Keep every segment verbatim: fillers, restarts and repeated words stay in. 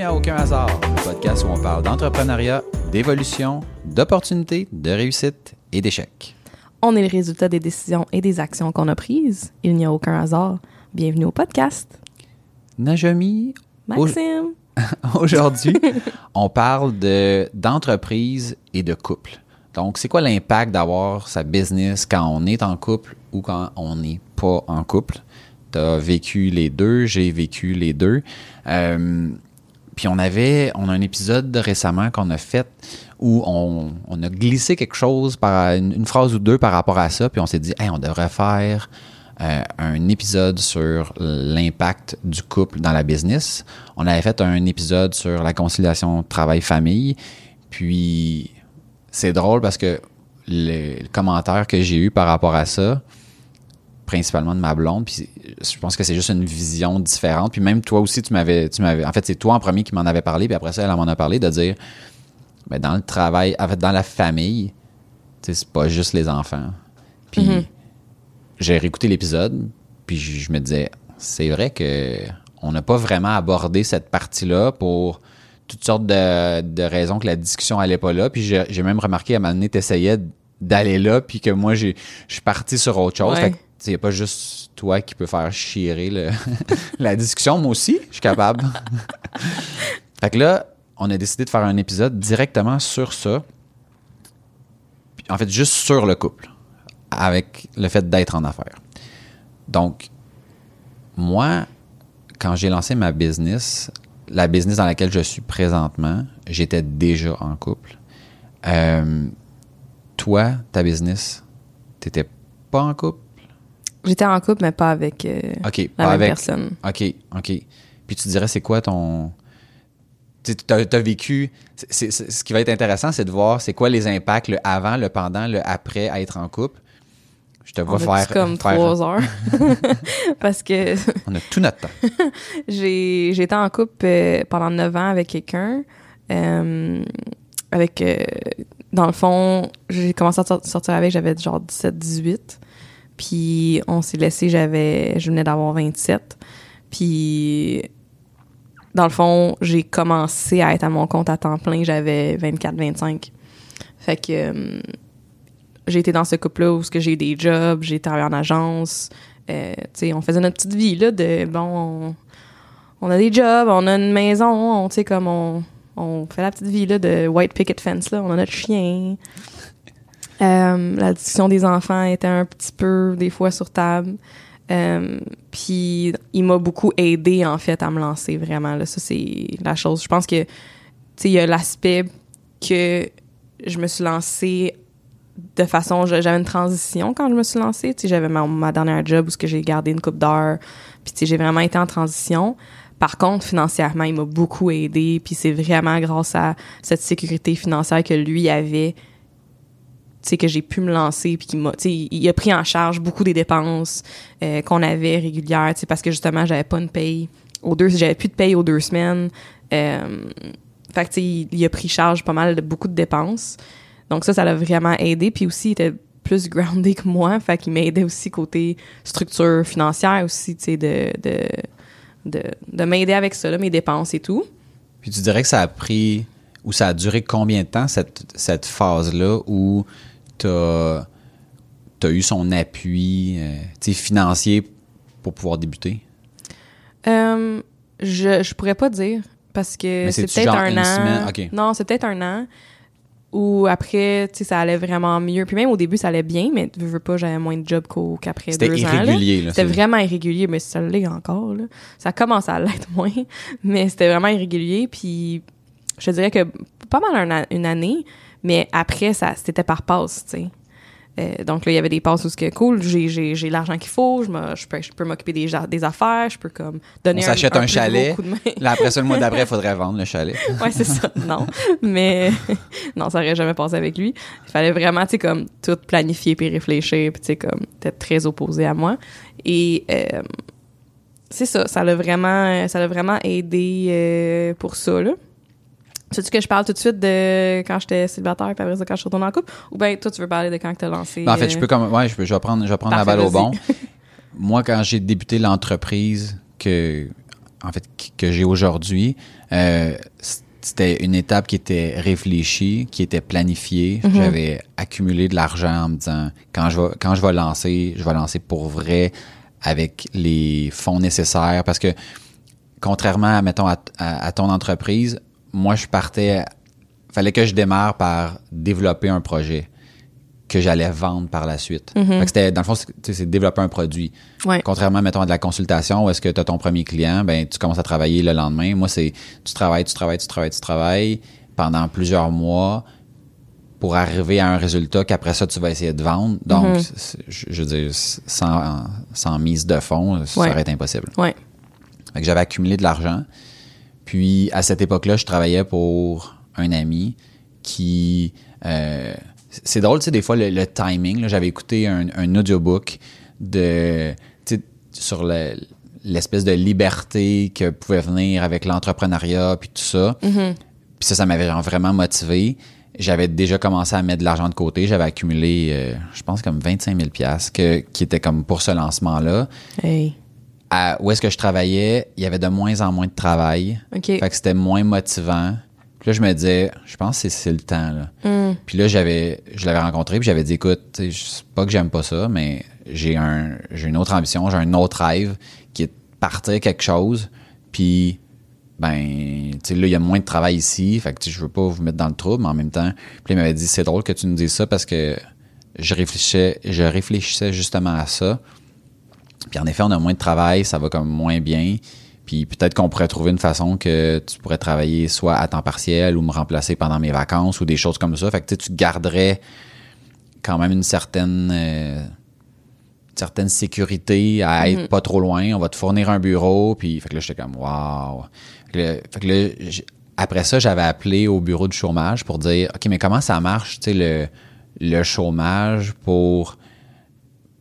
Bienvenue à Aucun hasard, le podcast où on parle d'entrepreneuriat, d'évolution, d'opportunités, de réussite et d'échecs. On est le résultat des décisions et des actions qu'on a prises. Il n'y a aucun hasard. Bienvenue au podcast. Najami, Maxime. Au- aujourd'hui, on parle de, d'entreprise et de couple. Donc, c'est quoi l'impact d'avoir sa business quand on est en couple ou quand on n'est pas en couple? Tu as vécu les deux, j'ai vécu les deux. Euh, puis on avait, on a un épisode récemment qu'on a fait où on, on a glissé quelque chose, par une, une phrase ou deux par rapport à ça, puis on s'est dit, hey, on devrait faire euh, un épisode sur l'impact du couple dans la business. On avait fait un épisode sur la conciliation travail-famille, puis c'est drôle parce que le commentaire que j'ai eu par rapport à ça, principalement de ma blonde, puis je pense que c'est juste une vision différente, puis même toi aussi, tu m'avais, tu m'avais en fait, c'est toi en premier qui m'en avait parlé, puis après ça, elle m'en a parlé, de dire, mais dans le travail, en fait, dans la famille, tu sais, c'est pas juste les enfants. Puis mm-hmm. j'ai réécouté l'épisode, puis je, je me disais, c'est vrai que on n'a pas vraiment abordé cette partie-là pour toutes sortes de, de raisons que la discussion n'allait pas là, puis j'ai, j'ai même remarqué à un moment donné, t'essayais d'aller là, puis que moi, j'ai, je suis parti sur autre chose, ouais. Fait que il n'y a pas juste toi qui peux faire chirer le, la discussion. Moi aussi, je suis capable. Fait que là, on a décidé de faire un épisode directement sur ça. En fait, juste sur le couple, avec le fait d'être en affaires. Donc, moi, quand j'ai lancé ma business, la business dans laquelle je suis présentement, j'étais déjà en couple. Euh, toi, ta business, tu n'étais pas en couple? J'étais en couple, mais pas avec euh, okay, la pas même avec, personne. OK, OK. Puis tu dirais, c'est quoi ton... Tu as vécu... C'est, c'est, c'est, ce qui va être intéressant, c'est de voir c'est quoi les impacts, le avant, le pendant, le après à être en couple. Je te vois faire... comme faire... trois heures. Parce que... On a tout notre temps. J'ai, j'étais en couple euh, pendant neuf ans avec quelqu'un. Euh, avec... Euh, dans le fond, j'ai commencé à sortir avec, j'avais genre dix-sept dix-huit. Puis on s'est laissé, j'avais, je venais d'avoir vingt-sept. Puis dans le fond, j'ai commencé à être à mon compte à temps plein, j'avais vingt-quatre vingt-cinq. Fait que euh, j'ai été dans ce couple-là où j'ai eu des jobs, j'ai travaillé en agence. Euh, tu sais, on faisait notre petite vie, là, de bon, on, on a des jobs, on a une maison, tu sais, comme on, on fait la petite vie, là, de white picket fence, là, on a notre chien. Euh, la discussion des enfants était un petit peu, des fois, sur table. Euh, puis, il m'a beaucoup aidé en fait, à me lancer, vraiment. Là, ça, c'est la chose. Je pense que, tu sais, il y a l'aspect que je me suis lancée de façon... J'avais une transition quand je me suis lancée. Tu sais, j'avais ma, ma dernière job où j'ai gardé une couple d'heures. Puis, tu sais, j'ai vraiment été en transition. Par contre, financièrement, il m'a beaucoup aidé. Puis, c'est vraiment grâce à cette sécurité financière que lui avait... tu sais, que j'ai pu me lancer, puis qu'il m'a, tu sais, il a pris en charge beaucoup des dépenses euh, qu'on avait régulières, tu sais, parce que justement, j'avais pas une paye aux deux, j'avais plus de paye aux deux semaines. Euh, fait que, tu sais, il, il a pris charge pas mal de beaucoup de dépenses. Donc ça, ça l'a vraiment aidé. Puis aussi, il était plus groundé que moi, fait qu'il m'aidait aussi côté structure financière aussi, tu sais, de, de, de, de m'aider avec ça, là, mes dépenses et tout. Puis tu dirais que ça a pris, ou ça a duré combien de temps, cette, cette phase-là, où t'as, t'as eu son appui euh, t'sais, financier pour pouvoir débuter? Euh, je je pourrais pas dire, parce que mais c'est peut-être un an. Okay. Non, c'est peut-être un an où après, tu sais, ça allait vraiment mieux. Puis même au début, ça allait bien, mais je veux pas, j'avais moins de job qu'au, qu'après c'était deux ans. C'était irrégulier. Là, c'était c'est... vraiment irrégulier, mais ça l'est encore. Là. Ça commence à l'être moins, mais c'était vraiment irrégulier. Puis je te dirais que pas mal un, une année, mais après, ça, c'était par passe, tu sais. Euh, donc là, il y avait des passes où c'était cool, j'ai, j'ai, j'ai l'argent qu'il faut, je, me, je, peux, je peux m'occuper des, des affaires, je peux comme donner on un, s'achète un, un chalet. Coup de main. Là, après ça, le mois d'après, il faudrait vendre le chalet. Ouais, c'est ça. Non. Mais non, ça aurait jamais passé avec lui. Il fallait vraiment, tu sais, comme tout planifier puis réfléchir, puis tu sais, comme être très opposé à moi. Et... Euh, c'est ça, ça l'a vraiment, ça l'a vraiment aidé euh, pour ça, là. Tu veux que je parle tout de suite de quand j'étais célibataire puis après ça quand je suis retournée en couple? Ou bien toi, tu veux parler de quand tu as lancé? Ben, en fait, je peux comme. Ouais, je, peux, je vais prendre, je vais prendre la balle aussi. Au bon. Moi, quand j'ai débuté l'entreprise, que en fait, que j'ai aujourd'hui, euh, c'était une étape qui était réfléchie, qui était planifiée. Mm-hmm. J'avais accumulé de l'argent en me disant, quand je vais, quand je vais lancer, je vais lancer pour vrai avec les fonds nécessaires. Parce que, contrairement, mettons, à, à, à ton entreprise, moi, je partais... Il fallait que je démarre par développer un projet que j'allais vendre par la suite. Mm-hmm. Fait que c'était, dans le fond, c'est, c'est développer un produit. Ouais. Contrairement, mettons, à de la consultation où est-ce que tu as ton premier client, ben tu commences à travailler le lendemain. Moi, c'est tu travailles, tu travailles, tu travailles, tu travailles pendant plusieurs mois pour arriver à un résultat qu'après ça, tu vas essayer de vendre. Donc, mm-hmm. je, je veux dire, sans, sans mise de fonds, ouais. ça aurait été impossible. Ouais. Fait que j'avais accumulé de l'argent. Puis, à cette époque-là, je travaillais pour un ami qui... Euh, c'est drôle, tu sais, des fois, le, le timing. Là, j'avais écouté un, un audiobook de, tu sais, sur le, l'espèce de liberté que pouvait venir avec l'entrepreneuriat puis tout ça. Mm-hmm. Puis ça, ça m'avait genre vraiment motivé. J'avais déjà commencé à mettre de l'argent de côté. J'avais accumulé, euh, je pense, comme vingt-cinq mille dollars que, qui était comme pour ce lancement-là. Hey. À, où est-ce que je travaillais, il y avait de moins en moins de travail. Okay. Fait que c'était moins motivant. Puis là, je me disais, je pense que c'est, c'est le temps. Là. Mm. Puis là, j'avais, je l'avais rencontré, puis j'avais dit, écoute, c'est pas que j'aime pas ça, mais j'ai un, j'ai une autre ambition, j'ai un autre rêve qui est de partir quelque chose. Puis, ben, tu sais, là, il y a moins de travail ici. Fait que je veux pas vous mettre dans le trouble, mais en même temps, puis il m'avait dit, c'est drôle que tu nous dises ça parce que je réfléchissais, je réfléchissais justement à ça. Puis en effet, on a moins de travail, ça va comme moins bien. Puis peut-être qu'on pourrait trouver une façon que tu pourrais travailler soit à temps partiel ou me remplacer pendant mes vacances ou des choses comme ça. Fait que tu garderais quand même une certaine, euh, une certaine sécurité à être mm-hmm. pas trop loin. On va te fournir un bureau. Puis fait que là, j'étais comme « wow ». Fait que là, après ça, j'avais appelé au bureau du chômage pour dire « OK, mais comment ça marche, tu sais, le, le chômage pour… »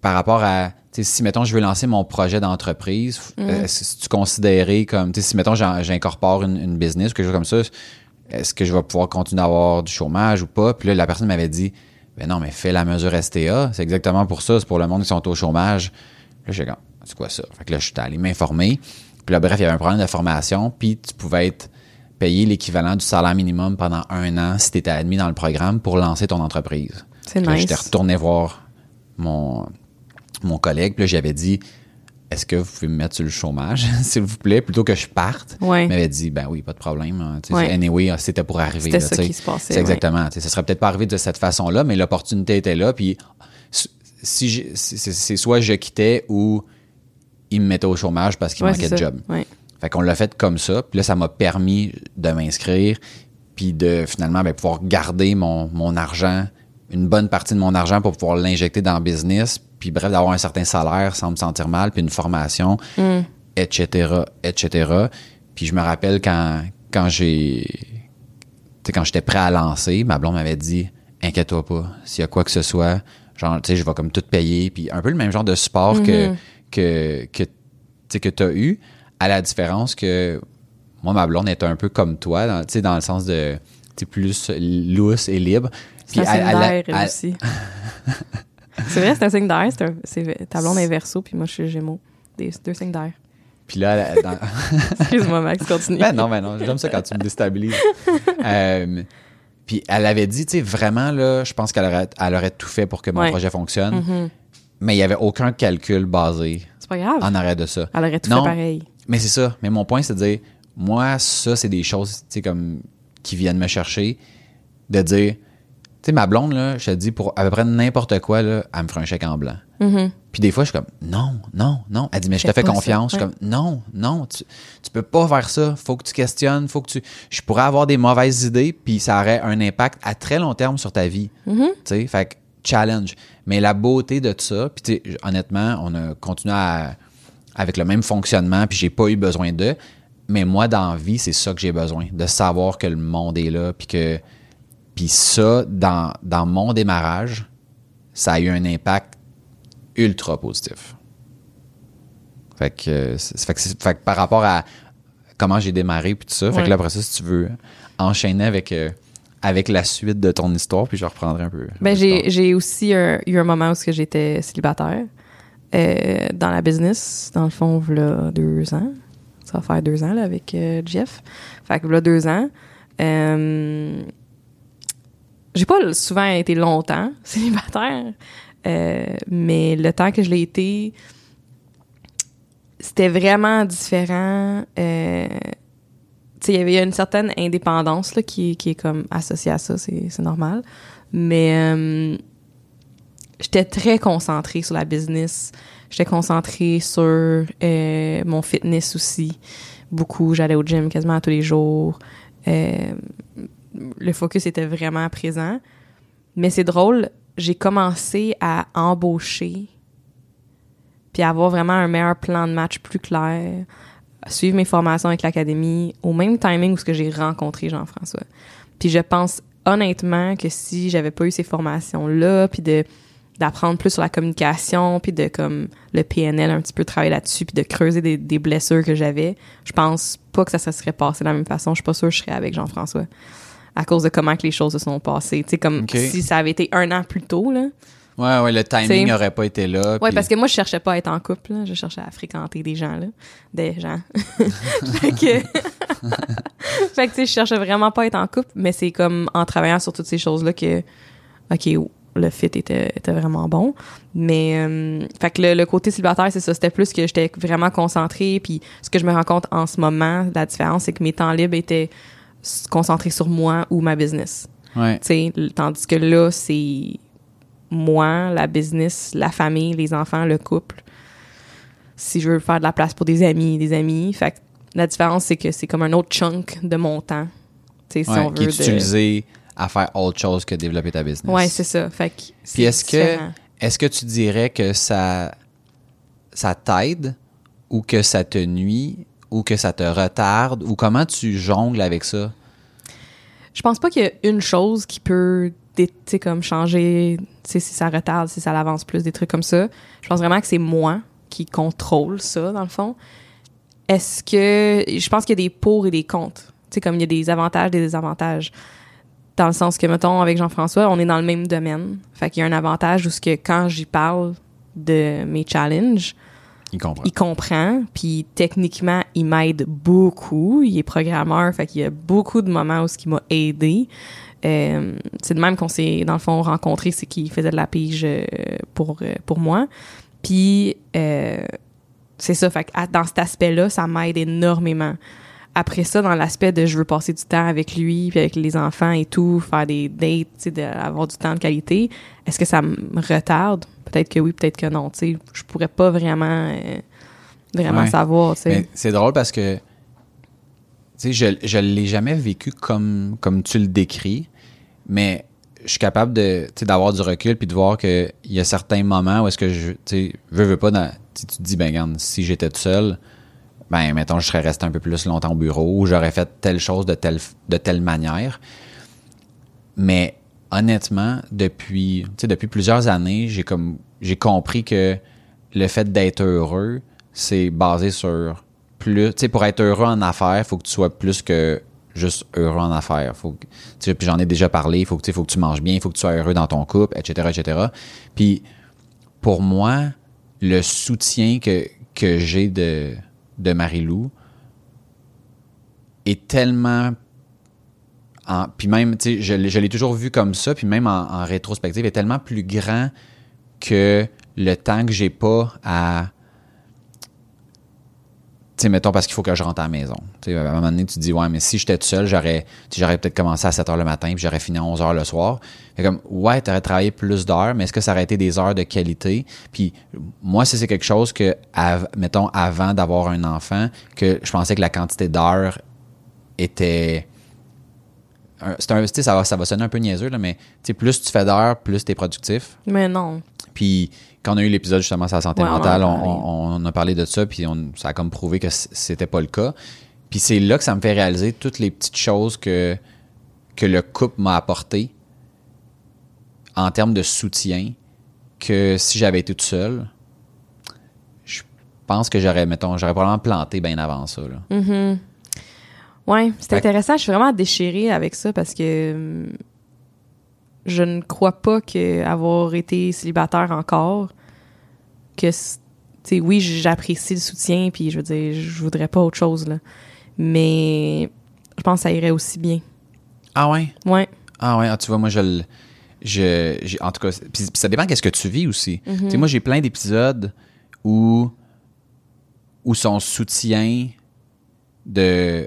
par rapport à, tu sais, si, mettons, je veux lancer mon projet d'entreprise, mmh. est-ce que tu considérais comme, tu sais, si, mettons, j'incorpore une, une business ou quelque chose comme ça, est-ce que je vais pouvoir continuer à avoir du chômage ou pas? Puis là, la personne m'avait dit, ben non, mais fais la mesure S T A, c'est exactement pour ça, c'est pour le monde qui sont au chômage. Là, j'ai dit, c'est quoi ça? Fait que là, je suis allé m'informer. Puis là, bref, il y avait un programme de formation, puis tu pouvais être payé l'équivalent du salaire minimum pendant un an si tu étais admis dans le programme pour lancer ton entreprise. C'est nice. Là, j'étais retourné voir mon... mon collègue, puis là, j'avais dit, est-ce que vous pouvez me mettre sur le chômage, s'il vous plaît, plutôt que je parte? Ouais. Il m'avait dit, ben oui, pas de problème. Ouais. Anyway, c'était pour arriver. C'était là, ça t'sais. Qui se passait. C'est exactement. Ouais. Ça serait peut-être pas arrivé de cette façon-là, mais l'opportunité était là, puis si je, c'est, c'est soit je quittais ou il me mettait au chômage parce qu'il ouais, manquait de job. Ouais. Fait qu'on l'a fait comme ça, puis là, ça m'a permis de m'inscrire, puis de finalement ben, pouvoir garder mon, mon argent, une bonne partie de mon argent pour pouvoir l'injecter dans le business, puis bref, d'avoir un certain salaire sans me sentir mal, puis une formation, mm. et cetera, et cetera. Puis je me rappelle quand, quand j'ai... Tu sais, quand j'étais prêt à lancer, ma blonde m'avait dit, inquiète-toi pas, s'il y a quoi que ce soit, genre, tu sais, je vais comme tout payer, puis un peu le même genre de support mm-hmm. que, que, que, que tu as eu, à la différence que, moi, ma blonde était un peu comme toi, tu sais, dans le sens de, tu sais, plus lousse et libre. Puis ça, elle, elle, elle aussi. C'est vrai, c'est un signe d'air. C'est un, c'est, ta blonde est verso, puis moi, je suis gémeaux. Des, deux signes d'air. Puis là... Dans... Excuse-moi, Max, continue. Ben non, ben non, j'aime ça quand tu me déstabilises. euh, puis elle avait dit, tu sais, vraiment, là, je pense qu'elle aurait, elle aurait tout fait pour que mon ouais. projet fonctionne, mm-hmm. mais il n'y avait aucun calcul basé. C'est pas grave. En arrêt de ça. Elle aurait tout non, fait pareil. Mais c'est ça. Mais mon point, c'est de dire, moi, ça, c'est des choses, tu sais, comme, qui viennent me chercher, de dire... Tu sais, ma blonde, là, je te dis, pour à peu près n'importe quoi, là, elle me ferait un chèque en blanc. Mm-hmm. Puis des fois, je suis comme, non, non, non. Elle dit, mais je, je te fais confiance. Ça, ouais. Je suis comme, non, non, tu, tu peux pas faire ça. Faut que tu questionnes, faut que tu... Je pourrais avoir des mauvaises idées, puis ça aurait un impact à très long terme sur ta vie. Mm-hmm. Tu sais, fait que challenge. Mais la beauté de ça, puis tu sais, honnêtement, on a continué à, avec le même fonctionnement, puis j'ai pas eu besoin d'eux. Mais moi, dans la vie, c'est ça que j'ai besoin, de savoir que le monde est là, puis que... Puis ça, dans, dans mon démarrage, ça a eu un impact ultra positif. Fait que, c'est, fait que, c'est, fait que par rapport à comment j'ai démarré puis tout ça, ouais. Fait que là, après ça, si tu veux enchaîner avec, euh, avec la suite de ton histoire, puis je reprendrai un peu. Ben j'ai, j'ai aussi eu, eu un moment où j'étais célibataire euh, dans la business, dans le fond, il y a deux ans. ça va faire deux ans là, avec euh, Jeff. Fait que là, deux ans. Euh, j'ai pas souvent été longtemps célibataire, euh, mais le temps que je l'ai été, c'était vraiment différent. Euh, tu sais, il y avait une certaine indépendance là, qui, qui est comme associée à ça, c'est, c'est normal. Mais euh, j'étais très concentrée sur la business. J'étais concentrée sur euh, mon fitness aussi. Beaucoup, j'allais au gym quasiment tous les jours. Euh, le focus était vraiment présent. Mais c'est drôle, j'ai commencé à embaucher puis à avoir vraiment un meilleur plan de match plus clair, suivre mes formations avec l'académie au même timing où ce que j'ai rencontré Jean-François. Puis je pense honnêtement que si j'avais pas eu ces formations-là, puis de d'apprendre plus sur la communication, puis de comme le P N L un petit peu travailler là-dessus, puis de creuser des, des blessures que j'avais, je pense pas que ça se serait passé de la même façon. Je suis pas sûre que je serais avec Jean-François à cause de comment que les choses se sont passées. Tu sais, comme okay. Si ça avait été un an plus tôt, là. Ouais, ouais, le timing n'aurait pas été là. Ouais, pis... parce que moi, je cherchais pas à être en couple, là. Je cherchais à fréquenter des gens, là. Des gens. fait que... fait que, tu sais, je cherchais vraiment pas à être en couple, mais c'est comme en travaillant sur toutes ces choses-là que, OK, le fit était, était vraiment bon. Mais, euh, fait que le, le côté célibataire, c'est ça. C'était plus que j'étais vraiment concentrée. Puis ce que je me rends compte en ce moment, la différence, c'est que mes temps libres étaient concentrés sur moi ou ma business. Ouais. Tu sais, tandis que là, c'est moi, la business, la famille, les enfants, le couple. Si je veux faire de la place pour des amis, des amis. Fait que la différence, c'est que c'est comme un autre chunk de mon temps. Tu sais, si ouais, on veut. Qui est de... utilisé à faire autre chose que développer ta business. Oui, c'est ça. Fait que c'est Puis est-ce différent. que est-ce que tu dirais que ça ça t'aide ou que ça te nuit ou que ça te retarde ou comment tu jongles avec ça? Je pense pas qu'il y a une chose qui peut t'sais, comme changer, t'sais, si ça retarde, si ça l'avance plus, des trucs comme ça. Je pense vraiment que c'est moi qui contrôle ça, dans le fond. Est-ce que... Je pense qu'il y a des pour et des contre. T'sais, comme il y a des avantages, des désavantages. Dans le sens que, mettons, avec Jean-François, on est dans le même domaine. Fait qu'il y a un avantage où ce que quand j'y parle de mes challenges, il comprend. Il comprend, puis techniquement, il m'aide beaucoup. Il est programmeur, fait qu'il y a beaucoup de moments où ce qui m'a aidé. Euh, c'est de même qu'on s'est, dans le fond, rencontré, c'est qu'il faisait de la pige pour, pour moi. Puis, euh, c'est ça, fait que dans cet aspect-là, ça m'aide énormément. Après ça, dans l'aspect de je veux passer du temps avec lui, puis avec les enfants et tout, faire des dates, tu sais, d'avoir du temps de qualité, est-ce que ça me retarde? Peut-être que oui, peut-être que non. Tu sais, je pourrais pas vraiment, euh, vraiment ouais. savoir. Tu sais. Mais c'est drôle parce que tu sais, je je l'ai jamais vécu comme comme tu le décris, mais je suis capable de tu sais, d'avoir du recul puis de voir que il y a certains moments où est-ce que je tu sais, veux veux pas dans, tu te dis ben regarde, si j'étais tout seul, ben mettons je serais resté un peu plus longtemps au bureau ou j'aurais fait telle chose de telle de telle manière. Mais honnêtement, depuis tu sais depuis plusieurs années, j'ai comme j'ai compris que le fait d'être heureux, c'est basé sur plus, tu sais, pour être heureux en affaires, faut que tu sois plus que juste heureux en affaires. Faut que, tu sais, puis j'en ai déjà parlé, faut que tu faut que tu manges bien, faut que tu sois heureux dans ton couple, et cetera, et cetera. Puis pour moi, le soutien que que j'ai de de Marie-Lou est tellement... En, puis même, tu sais, je, je l'ai toujours vu comme ça, puis même en, en rétrospective, est tellement plus grand que le temps que j'ai pas à... Tu sais, mettons, parce qu'il faut que je rentre à la maison. Tu sais, à un moment donné, tu te dis, ouais, mais si j'étais tout seul, j'aurais, j'aurais peut-être commencé à sept heures le matin, puis j'aurais fini à onze heures le soir. Fait comme, ouais, t'aurais travaillé plus d'heures, mais est-ce que ça aurait été des heures de qualité? Puis moi, si c'est quelque chose que, av- mettons, avant d'avoir un enfant, que je pensais que la quantité d'heures était... Un, c'est un, ça, va, ça va sonner un peu niaiseux, là, mais plus tu fais d'heures, plus tu es productif. Mais non. Puis... Quand on a eu l'épisode justement sur la santé ouais, mentale, on, on, on a parlé de ça, puis on, ça a comme prouvé que c'était pas le cas. Puis c'est là que ça me fait réaliser toutes les petites choses que, que le couple m'a apporté en termes de soutien, que si j'avais été tout seul, je pense que j'aurais, mettons, j'aurais probablement planté bien avant ça. Mm-hmm. Oui, c'est fait intéressant. Que... Je suis vraiment déchirée avec ça parce que... Je ne crois pas qu'avoir été célibataire encore, que T'sais, oui, j'apprécie le soutien, puis je veux dire, je voudrais pas autre chose, là. Mais je pense que ça irait aussi bien. Ah ouais? Ouais. Ah ouais, ah, tu vois, moi, je le... Je, j'ai, en tout cas, puis, puis ça dépend qu'est-ce que tu vis aussi. Mm-hmm. Tu sais, moi, j'ai plein d'épisodes où, où son soutien de...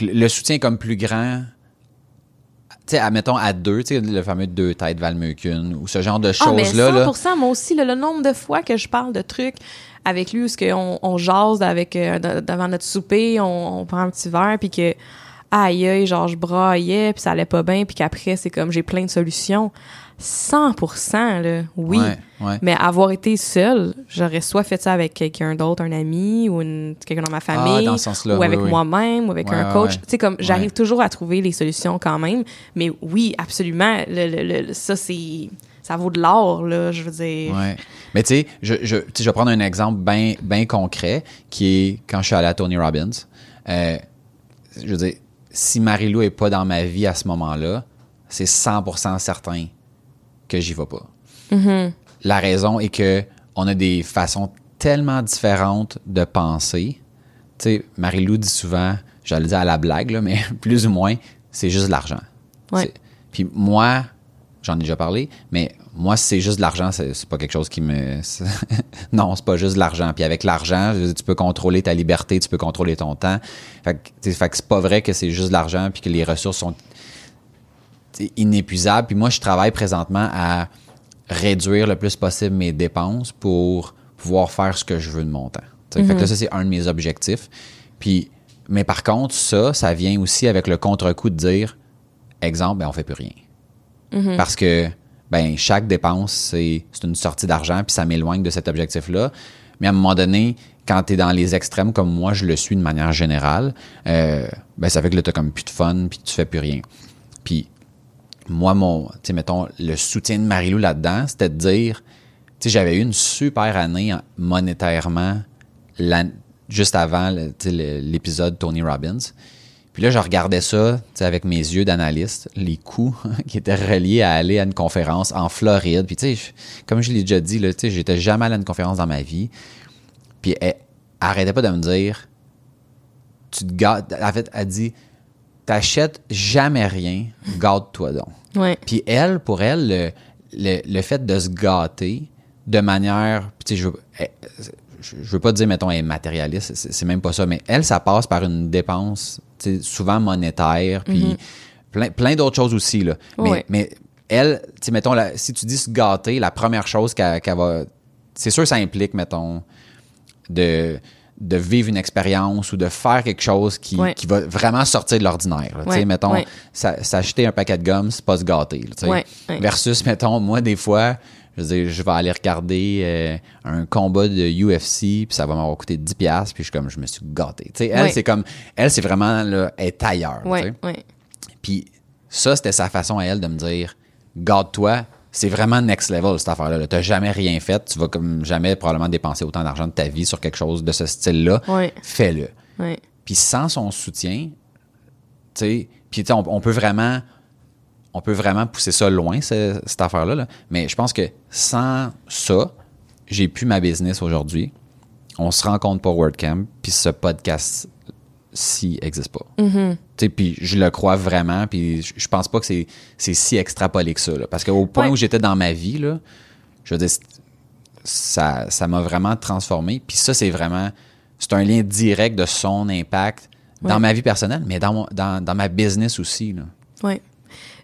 Le soutien comme plus grand... Tu sais, admettons, à deux, tu sais, le fameux deux têtes valent qu'une ou ce genre de choses-là. Ah, mais cent pour cent, là. Moi aussi, le, le nombre de fois que je parle de trucs avec lui, où on, on jase avec, euh, devant notre souper, on, on prend un petit verre, puis que, aïe, aïe, genre, je braillais, puis ça allait pas bien, puis qu'après, c'est comme, j'ai plein de solutions. cent pour cent, là, oui. Ouais, ouais. Mais avoir été seule, j'aurais soit fait ça avec quelqu'un d'autre, un ami, ou une, quelqu'un dans ma famille, ah, dans ce sens-là, ou avec oui, oui. moi-même, ou avec ouais, un coach. Ouais, ouais. Tu sais, comme, j'arrive ouais. toujours à trouver les solutions quand même. Mais oui, absolument, le, le, le, ça, c'est... Ça vaut de l'or, là, je veux dire. Ouais. Mais tu sais, je, je, je vais prendre un exemple bien ben concret, qui est quand je suis allé à Tony Robbins. Euh, je veux dire, si Marie-Lou n'est pas dans ma vie à ce moment-là, c'est cent pour cent certain que j'y vais pas. Mm-hmm. La raison est que on a des façons tellement différentes de penser. Tu sais, Marie-Lou dit souvent, j'allais dire à la blague, là, mais plus ou moins, c'est juste de l'argent. Ouais. Puis moi, j'en ai déjà parlé, mais moi, si c'est juste de l'argent, c'est, c'est pas quelque chose qui me... non, c'est pas juste de l'argent. Puis avec l'argent, tu peux contrôler ta liberté, tu peux contrôler ton temps. Fait que, fait que c'est pas vrai que c'est juste de l'argent puis que les ressources sont... C'est inépuisable. Puis moi, je travaille présentement à réduire le plus possible mes dépenses pour pouvoir faire ce que je veux de mon temps. Mm-hmm. Fait que là, ça, c'est un de mes objectifs. Puis, mais par contre, ça, ça vient aussi avec le contre-coup de dire, exemple, ben, on fait plus rien. Mm-hmm. Parce que ben, chaque dépense, c'est, c'est une sortie d'argent puis ça m'éloigne de cet objectif-là. Mais à un moment donné, quand t'es dans les extrêmes comme moi, je le suis de manière générale, euh, ben, ça fait que là, t'as comme plus de fun puis tu fais plus rien. Puis moi, mon, tu sais, mettons, le soutien de Marie-Lou là-dedans, c'était de dire, tu sais, j'avais eu une super année monétairement la, juste avant le, tu sais, le, l'épisode Tony Robbins. Puis là, je regardais ça, tu sais, avec mes yeux d'analyste, les coûts qui étaient reliés à aller à une conférence en Floride. Puis tu sais, comme je l'ai déjà dit, là, tu sais, j'étais jamais allé à une conférence dans ma vie. Puis elle arrêtait pas de me dire, tu te gardes, en fait, elle dit, t'achètes jamais rien, garde-toi donc. Ouais. Puis elle, pour elle, le, le, le fait de se gâter de manière, tu sais, je, je, je veux pas dire, mettons, elle est matérialiste, c'est, c'est même pas ça, mais elle, ça passe par une dépense, tu sais, souvent monétaire, puis mm-hmm. plein, plein d'autres choses aussi, là. Mais, ouais. mais elle, tu sais, mettons, la, si tu dis se gâter, la première chose qu'elle, qu'elle va... C'est sûr, ça implique, mettons, de... de vivre une expérience ou de faire quelque chose qui, ouais. qui va vraiment sortir de l'ordinaire. Là, ouais, mettons, ouais. ça, s'acheter un paquet de gomme, c'est pas se gâter. Là, ouais, ouais. Versus, mettons, moi, des fois, je veux dire, je vais aller regarder euh, un combat de U F C, puis ça va m'avoir coûté dix dollars, puis je, comme, je me suis gâté. T'sais, elle, ouais. c'est comme, elle, c'est vraiment, là, elle est ailleurs. Ouais, ouais. Puis ça, c'était sa façon à elle de me dire, gâte-toi, c'est vraiment next level, cette affaire-là. Là. T'as jamais rien fait. Tu vas comme jamais probablement dépenser autant d'argent de ta vie sur quelque chose de ce style-là. Oui. Fais-le. Oui. Puis sans son soutien, tu sais, puis on, on peut vraiment on peut vraiment pousser ça loin, cette, cette affaire-là. Là. Mais je pense que sans ça, j'ai plus ma business aujourd'hui. On se rencontre pour WordCamp, puis ce podcast-ci n'existe pas. Mm-hmm. Puis je le crois vraiment, puis je pense pas que c'est, c'est si extrapolé que ça. Là, parce qu'au point ouais. où j'étais dans ma vie, là, je veux dire, ça, ça m'a vraiment transformé. Puis ça, c'est vraiment, c'est un lien direct de son impact ouais. dans ma vie personnelle, mais dans, dans, dans ma business aussi. Là. Ouais.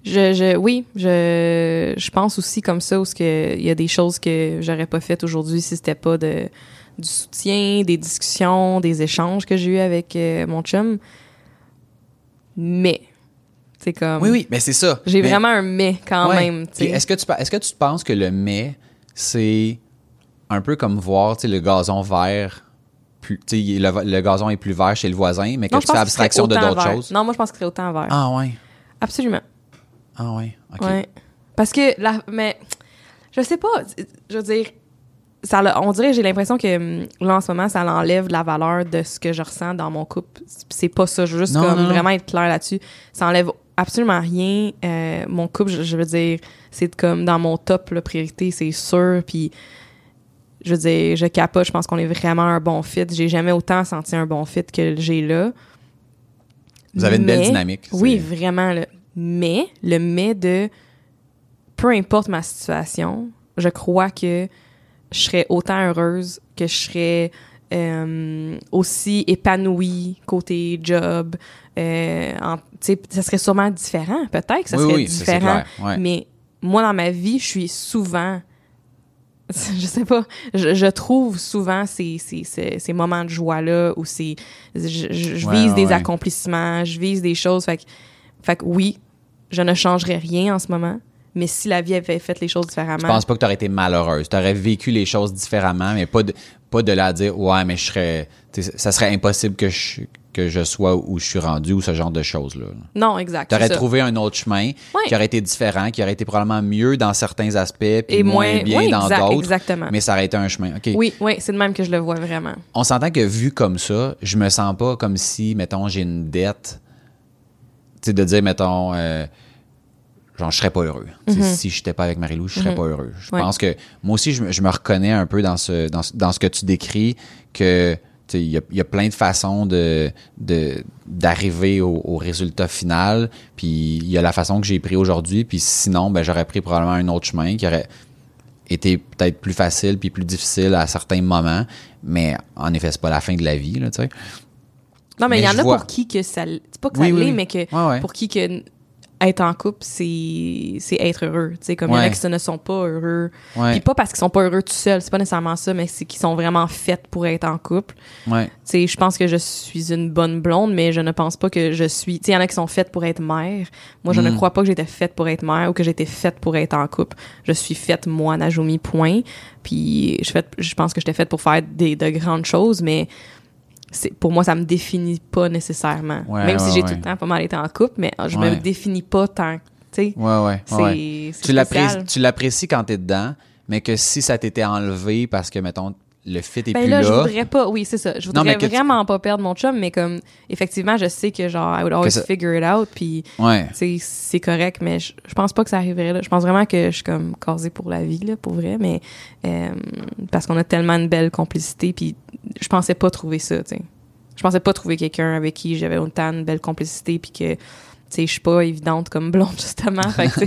Je, je, oui, je, je pense aussi comme ça, où il y a des choses que j'aurais pas faites aujourd'hui si c'était pas de, du soutien, des discussions, des échanges que j'ai eu avec euh, mon chum. Mais, c'est comme... Oui, oui, mais c'est ça. J'ai mais, vraiment un mais quand ouais. même. Est-ce que, tu, est-ce que tu penses que le mais, c'est un peu comme voir le gazon vert, plus, le, le gazon est plus vert chez le voisin, mais que non, tu fais abstraction de d'autres vert. Choses? Non, moi, je pense que c'est autant vert. Ah ouais. Absolument. Ah ouais, OK. Ouais. Parce que, la, mais, je sais pas, je veux dire, ça, on dirait, j'ai l'impression que là, en ce moment, ça l'enlève de la valeur de ce que je ressens dans mon couple. C'est pas ça, je veux juste non, comme non, vraiment non. être clair là-dessus. Ça enlève absolument rien. Euh, mon couple, je, je veux dire, c'est comme dans mon top, la priorité, c'est sûr. Puis je veux dire, je capote, je pense qu'on est vraiment un bon fit. J'ai jamais autant senti un bon fit que j'ai là. Vous avez mais, une belle dynamique. Oui, c'est... vraiment. Là. Mais, le mais de peu importe ma situation, je crois que je serais autant heureuse, que je serais euh, aussi épanouie côté job. Euh, en, t'sais, ça serait sûrement différent, peut-être. Ça oui, serait oui, différent. C'est clair, ouais. Mais moi, dans ma vie, je suis souvent... je sais pas, je, je trouve souvent ces, ces, ces, ces moments de joie-là où c'est, je, je, je ouais, vise ouais. des accomplissements, je vise des choses. Fait que, fait que oui, je ne changerais rien en ce moment, mais si la vie avait fait les choses différemment... Je pense pas que t'aurais été malheureuse. T'aurais vécu les choses différemment, mais pas de, pas de là à dire « Ouais, mais je serais... » Ça serait impossible que je... que je sois où je suis rendu ou ce genre de choses-là. Non, exact. Tu aurais trouvé un autre chemin oui. qui aurait été différent, qui aurait été probablement mieux dans certains aspects puis et moins, moins bien oui, dans exact, d'autres. Exactement. Mais ça aurait été un chemin. Okay. Oui, oui, c'est de même que je le vois vraiment. On s'entend que vu comme ça, je me sens pas comme si, mettons, j'ai une dette, tu sais, de dire, mettons, euh, genre, je serais pas heureux. Mm-hmm. Si je n'étais pas avec Marie-Lou, je serais mm-hmm. pas heureux. Je oui. pense que moi aussi, je, je me reconnais un peu dans ce, dans, dans ce que tu décris que... Il y, y a plein de façons de, de, d'arriver au, au résultat final. Puis il y a la façon que j'ai pris aujourd'hui. Puis sinon, ben, j'aurais pris probablement un autre chemin qui aurait été peut-être plus facile puis plus difficile à certains moments. Mais en effet, c'est pas la fin de la vie. Là, tu sais. Non, mais il y, y en a vois... pour qui que ça... C'est pas que ça oui, l'est, oui. mais que ouais, ouais. pour qui que être en couple, c'est, c'est être heureux. Tu sais, comme il ouais. y en a qui ne sont pas heureux. Ouais. Puis pas parce qu'ils sont pas heureux tout seuls, c'est pas nécessairement ça, mais c'est qu'ils sont vraiment faits pour être en couple. Ouais. Tu sais, je pense que je suis une bonne blonde, mais je ne pense pas que je suis... Tu sais, il y en a qui sont faites pour être mère. Moi, je mm. ne crois pas que j'étais faite pour être mère ou que j'étais faite pour être en couple. Je suis faite, moi, Najami, point. Puis je, fait, je pense que j'étais faite pour faire des, de grandes choses, mais... C'est, pour moi, ça me définit pas nécessairement. Ouais, Même ouais, si j'ai ouais. tout le temps pas mal été en couple, mais je ouais. me définis pas tant. Tu sais, ouais, ouais, c'est, ouais. c'est tu, l'apprécies, tu l'apprécies quand t'es dedans, mais que si ça t'était enlevé parce que, mettons, le fit est ben plus là... Ben là, je voudrais pas... Oui, c'est ça. Je voudrais non, vraiment tu... pas perdre mon chum, mais comme, effectivement, je sais que genre, I would always ça... figure it out, puis ouais. c'est correct, mais je, je pense pas que ça arriverait là. Je pense vraiment que je suis comme casée pour la vie, là, pour vrai, mais euh, parce qu'on a tellement une belle complicité, puis je pensais pas trouver ça, tu sais. Je pensais pas trouver quelqu'un avec qui j'avais autant une belle complicité, puis que... Tu sais, je suis pas évidente comme blonde, justement. Fait que,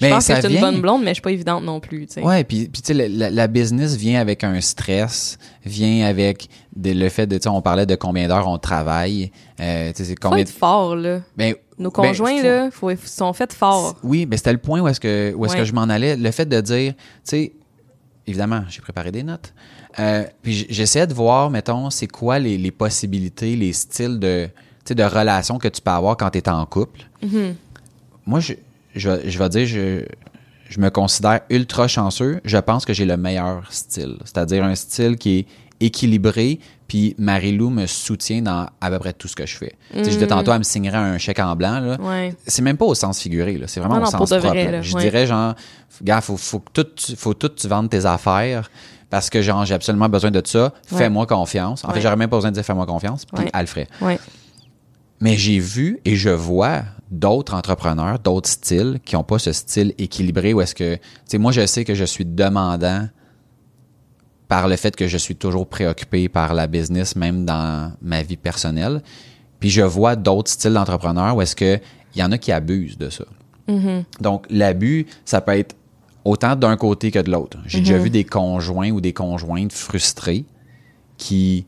je pense que je suis vient... une bonne blonde, mais je suis pas évidente non plus. T'sais. Ouais, puis tu sais, la, la business vient avec un stress, vient avec de, le fait de, tu sais, on parlait de combien d'heures on travaille. Euh, tu sais, c'est combien. Faut être fort, là. Ben, nos conjoints, ben, là, faut, sont faits forts. Oui, ben c'était le point où est-ce que, où est-ce ouais. que je m'en allais. Le fait de dire, tu sais, évidemment, j'ai préparé des notes. Euh, puis j'essayais de voir, mettons, c'est quoi les, les possibilités, les styles de. De relations que tu peux avoir quand tu es en couple. Mm-hmm. Moi, je, je, je vais dire, je, je me considère ultra chanceux. Je pense que j'ai le meilleur style, c'est-à-dire un style qui est équilibré, puis Marie-Lou me soutient dans à peu près tout ce que je fais. Mm-hmm. Tu sais, je disais tantôt, elle me signerait un chèque en blanc. Là. Ouais. C'est même pas au sens figuré, là. C'est vraiment non, au non, sens propre. Vrai, là. Je ouais. dirais, genre, gars, faut, faut que tout, faut tout tu vendes tes affaires. Parce que genre, j'ai absolument besoin de ça. Ouais. Fais-moi confiance. En ouais. fait, j'aurais même pas besoin de dire fais-moi confiance, puis ouais. elle le ferait. Ouais. Mais j'ai vu et je vois d'autres entrepreneurs, d'autres styles qui n'ont pas ce style équilibré où est-ce que... Tu sais, moi, je sais que je suis demandant par le fait que je suis toujours préoccupé par la business, même dans ma vie personnelle. Puis je vois d'autres styles d'entrepreneurs où est-ce qu'il y en a qui abusent de ça. Mm-hmm. Donc, l'abus, ça peut être autant d'un côté que de l'autre. J'ai mm-hmm. déjà vu des conjoints ou des conjointes frustrés qui...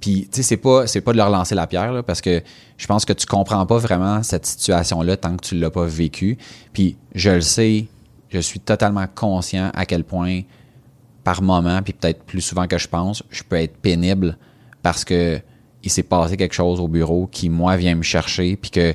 Puis, tu sais, c'est pas, c'est pas de leur lancer la pierre, là, parce que je pense que tu comprends pas vraiment cette situation-là tant que tu l'as pas vécue. Puis, je le sais, je suis totalement conscient à quel point, par moment, puis peut-être plus souvent que je pense, je peux être pénible parce que il s'est passé quelque chose au bureau qui, moi, vient me chercher, puis que,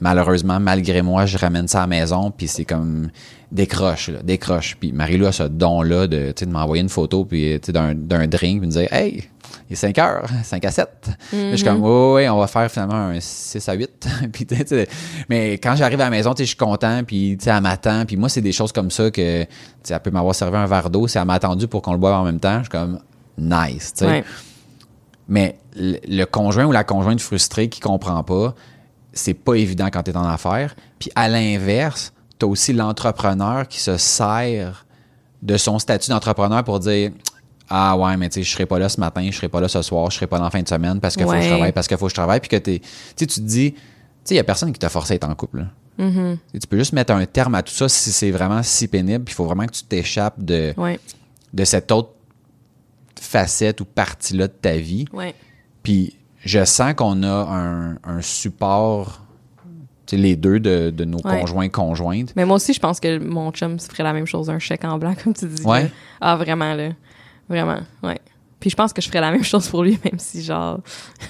malheureusement, malgré moi, je ramène ça à la maison, puis c'est comme décroche, là, décroche. Puis Marie-Lou a ce don-là de, tu sais, de m'envoyer une photo, puis, tu sais, d'un, d'un drink, puis me dire « Hey! » Il est cinq heures, cinq à sept. Mm-hmm. Je suis comme, oh, ouais, on va faire finalement un six à huit. Puis, t'sais, t'sais, mais quand j'arrive à la maison, je suis content, puis elle m'attend. Puis moi, c'est des choses comme ça que, elle peut m'avoir servi un verre d'eau, si elle m'a attendu pour qu'on le boive en même temps. Je suis comme, nice. Ouais. Mais le, le conjoint ou la conjointe frustrée qui comprend pas, c'est pas évident quand tu es en affaires. Puis à l'inverse, tu as aussi l'entrepreneur qui se sert de son statut d'entrepreneur pour dire « Ah ouais, mais tu sais, je serai pas là ce matin, je serai pas là ce soir, je serai pas là en fin de semaine parce qu'il ouais. faut que je travaille, parce qu'il faut que je travaille. » Puis que t'es, tu sais, tu te dis, tu sais, il n'y a personne qui t'a forcé à être en couple. Mm-hmm. Tu peux juste mettre un terme à tout ça si c'est vraiment si pénible. Puis il faut vraiment que tu t'échappes de, ouais. de cette autre facette ou partie-là de ta vie. Ouais. Puis je sens qu'on a un, un support... les deux de, de nos ouais. conjoints conjointes. Mais moi aussi, je pense que mon chum ferait la même chose, un chèque en blanc, comme tu dis. Ouais. Là. Ah, vraiment, là. Vraiment, ouais. Puis je pense que je ferais la même chose pour lui, même si, genre,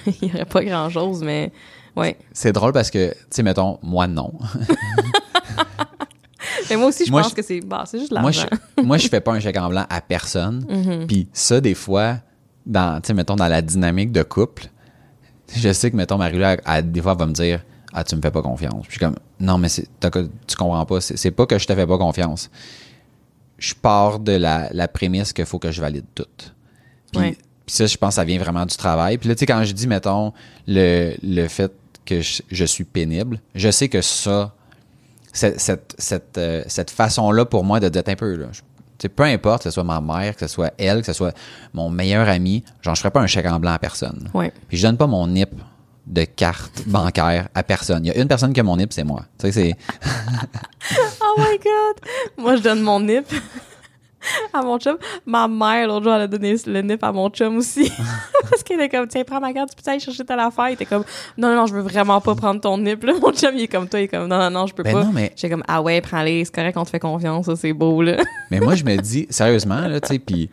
il n'y aurait pas grand-chose, mais ouais. C'est drôle parce que, tu sais, mettons, moi, non. Mais moi aussi, je moi, pense je, que c'est... Bah, c'est juste l'argent. Moi, je ne fais pas un chèque en blanc à personne. Mm-hmm. Puis ça, des fois, dans, tu sais, mettons, dans la dynamique de couple, je sais que, mettons, Marie-Lou, elle, elle, des fois, elle va me dire... Ah, tu me fais pas confiance. Puis je suis comme, non, mais c'est, tu comprends pas. C'est, c'est pas que je te fais pas confiance. Je pars de la, la prémisse qu'il faut que je valide tout. Puis, ouais. puis ça, je pense que ça vient vraiment du travail. Puis là, tu sais, quand je dis, mettons, le, le fait que je, je suis pénible, je sais que ça, cette, cette, cette, euh, cette façon-là pour moi de dire un peu, là, je, tu sais, peu importe, que ce soit ma mère, que ce soit elle, que ce soit mon meilleur ami, genre, je ferais pas un chèque en blanc à personne. Ouais. Puis je donne pas mon I P de carte bancaire à personne. Il y a une personne qui a mon I P, c'est moi. Tu sais, c'est... Oh my God! Moi, je donne mon I P à mon chum. Ma mère, l'autre jour, elle a donné le N I P à mon chum aussi. Parce qu'elle est comme, tiens, prends ma carte, tu peux aller chercher telle affaire. Il était comme, non, non, non, je veux vraiment pas prendre ton N I P. Là, mon chum, il est comme toi, il est comme, non, non, non, je peux ben pas. Non, mais... J'étais comme, ah ouais, prends-les, c'est correct, on te fait confiance, ça, c'est beau, là. Mais moi, je me dis, sérieusement, là, tu sais, puis...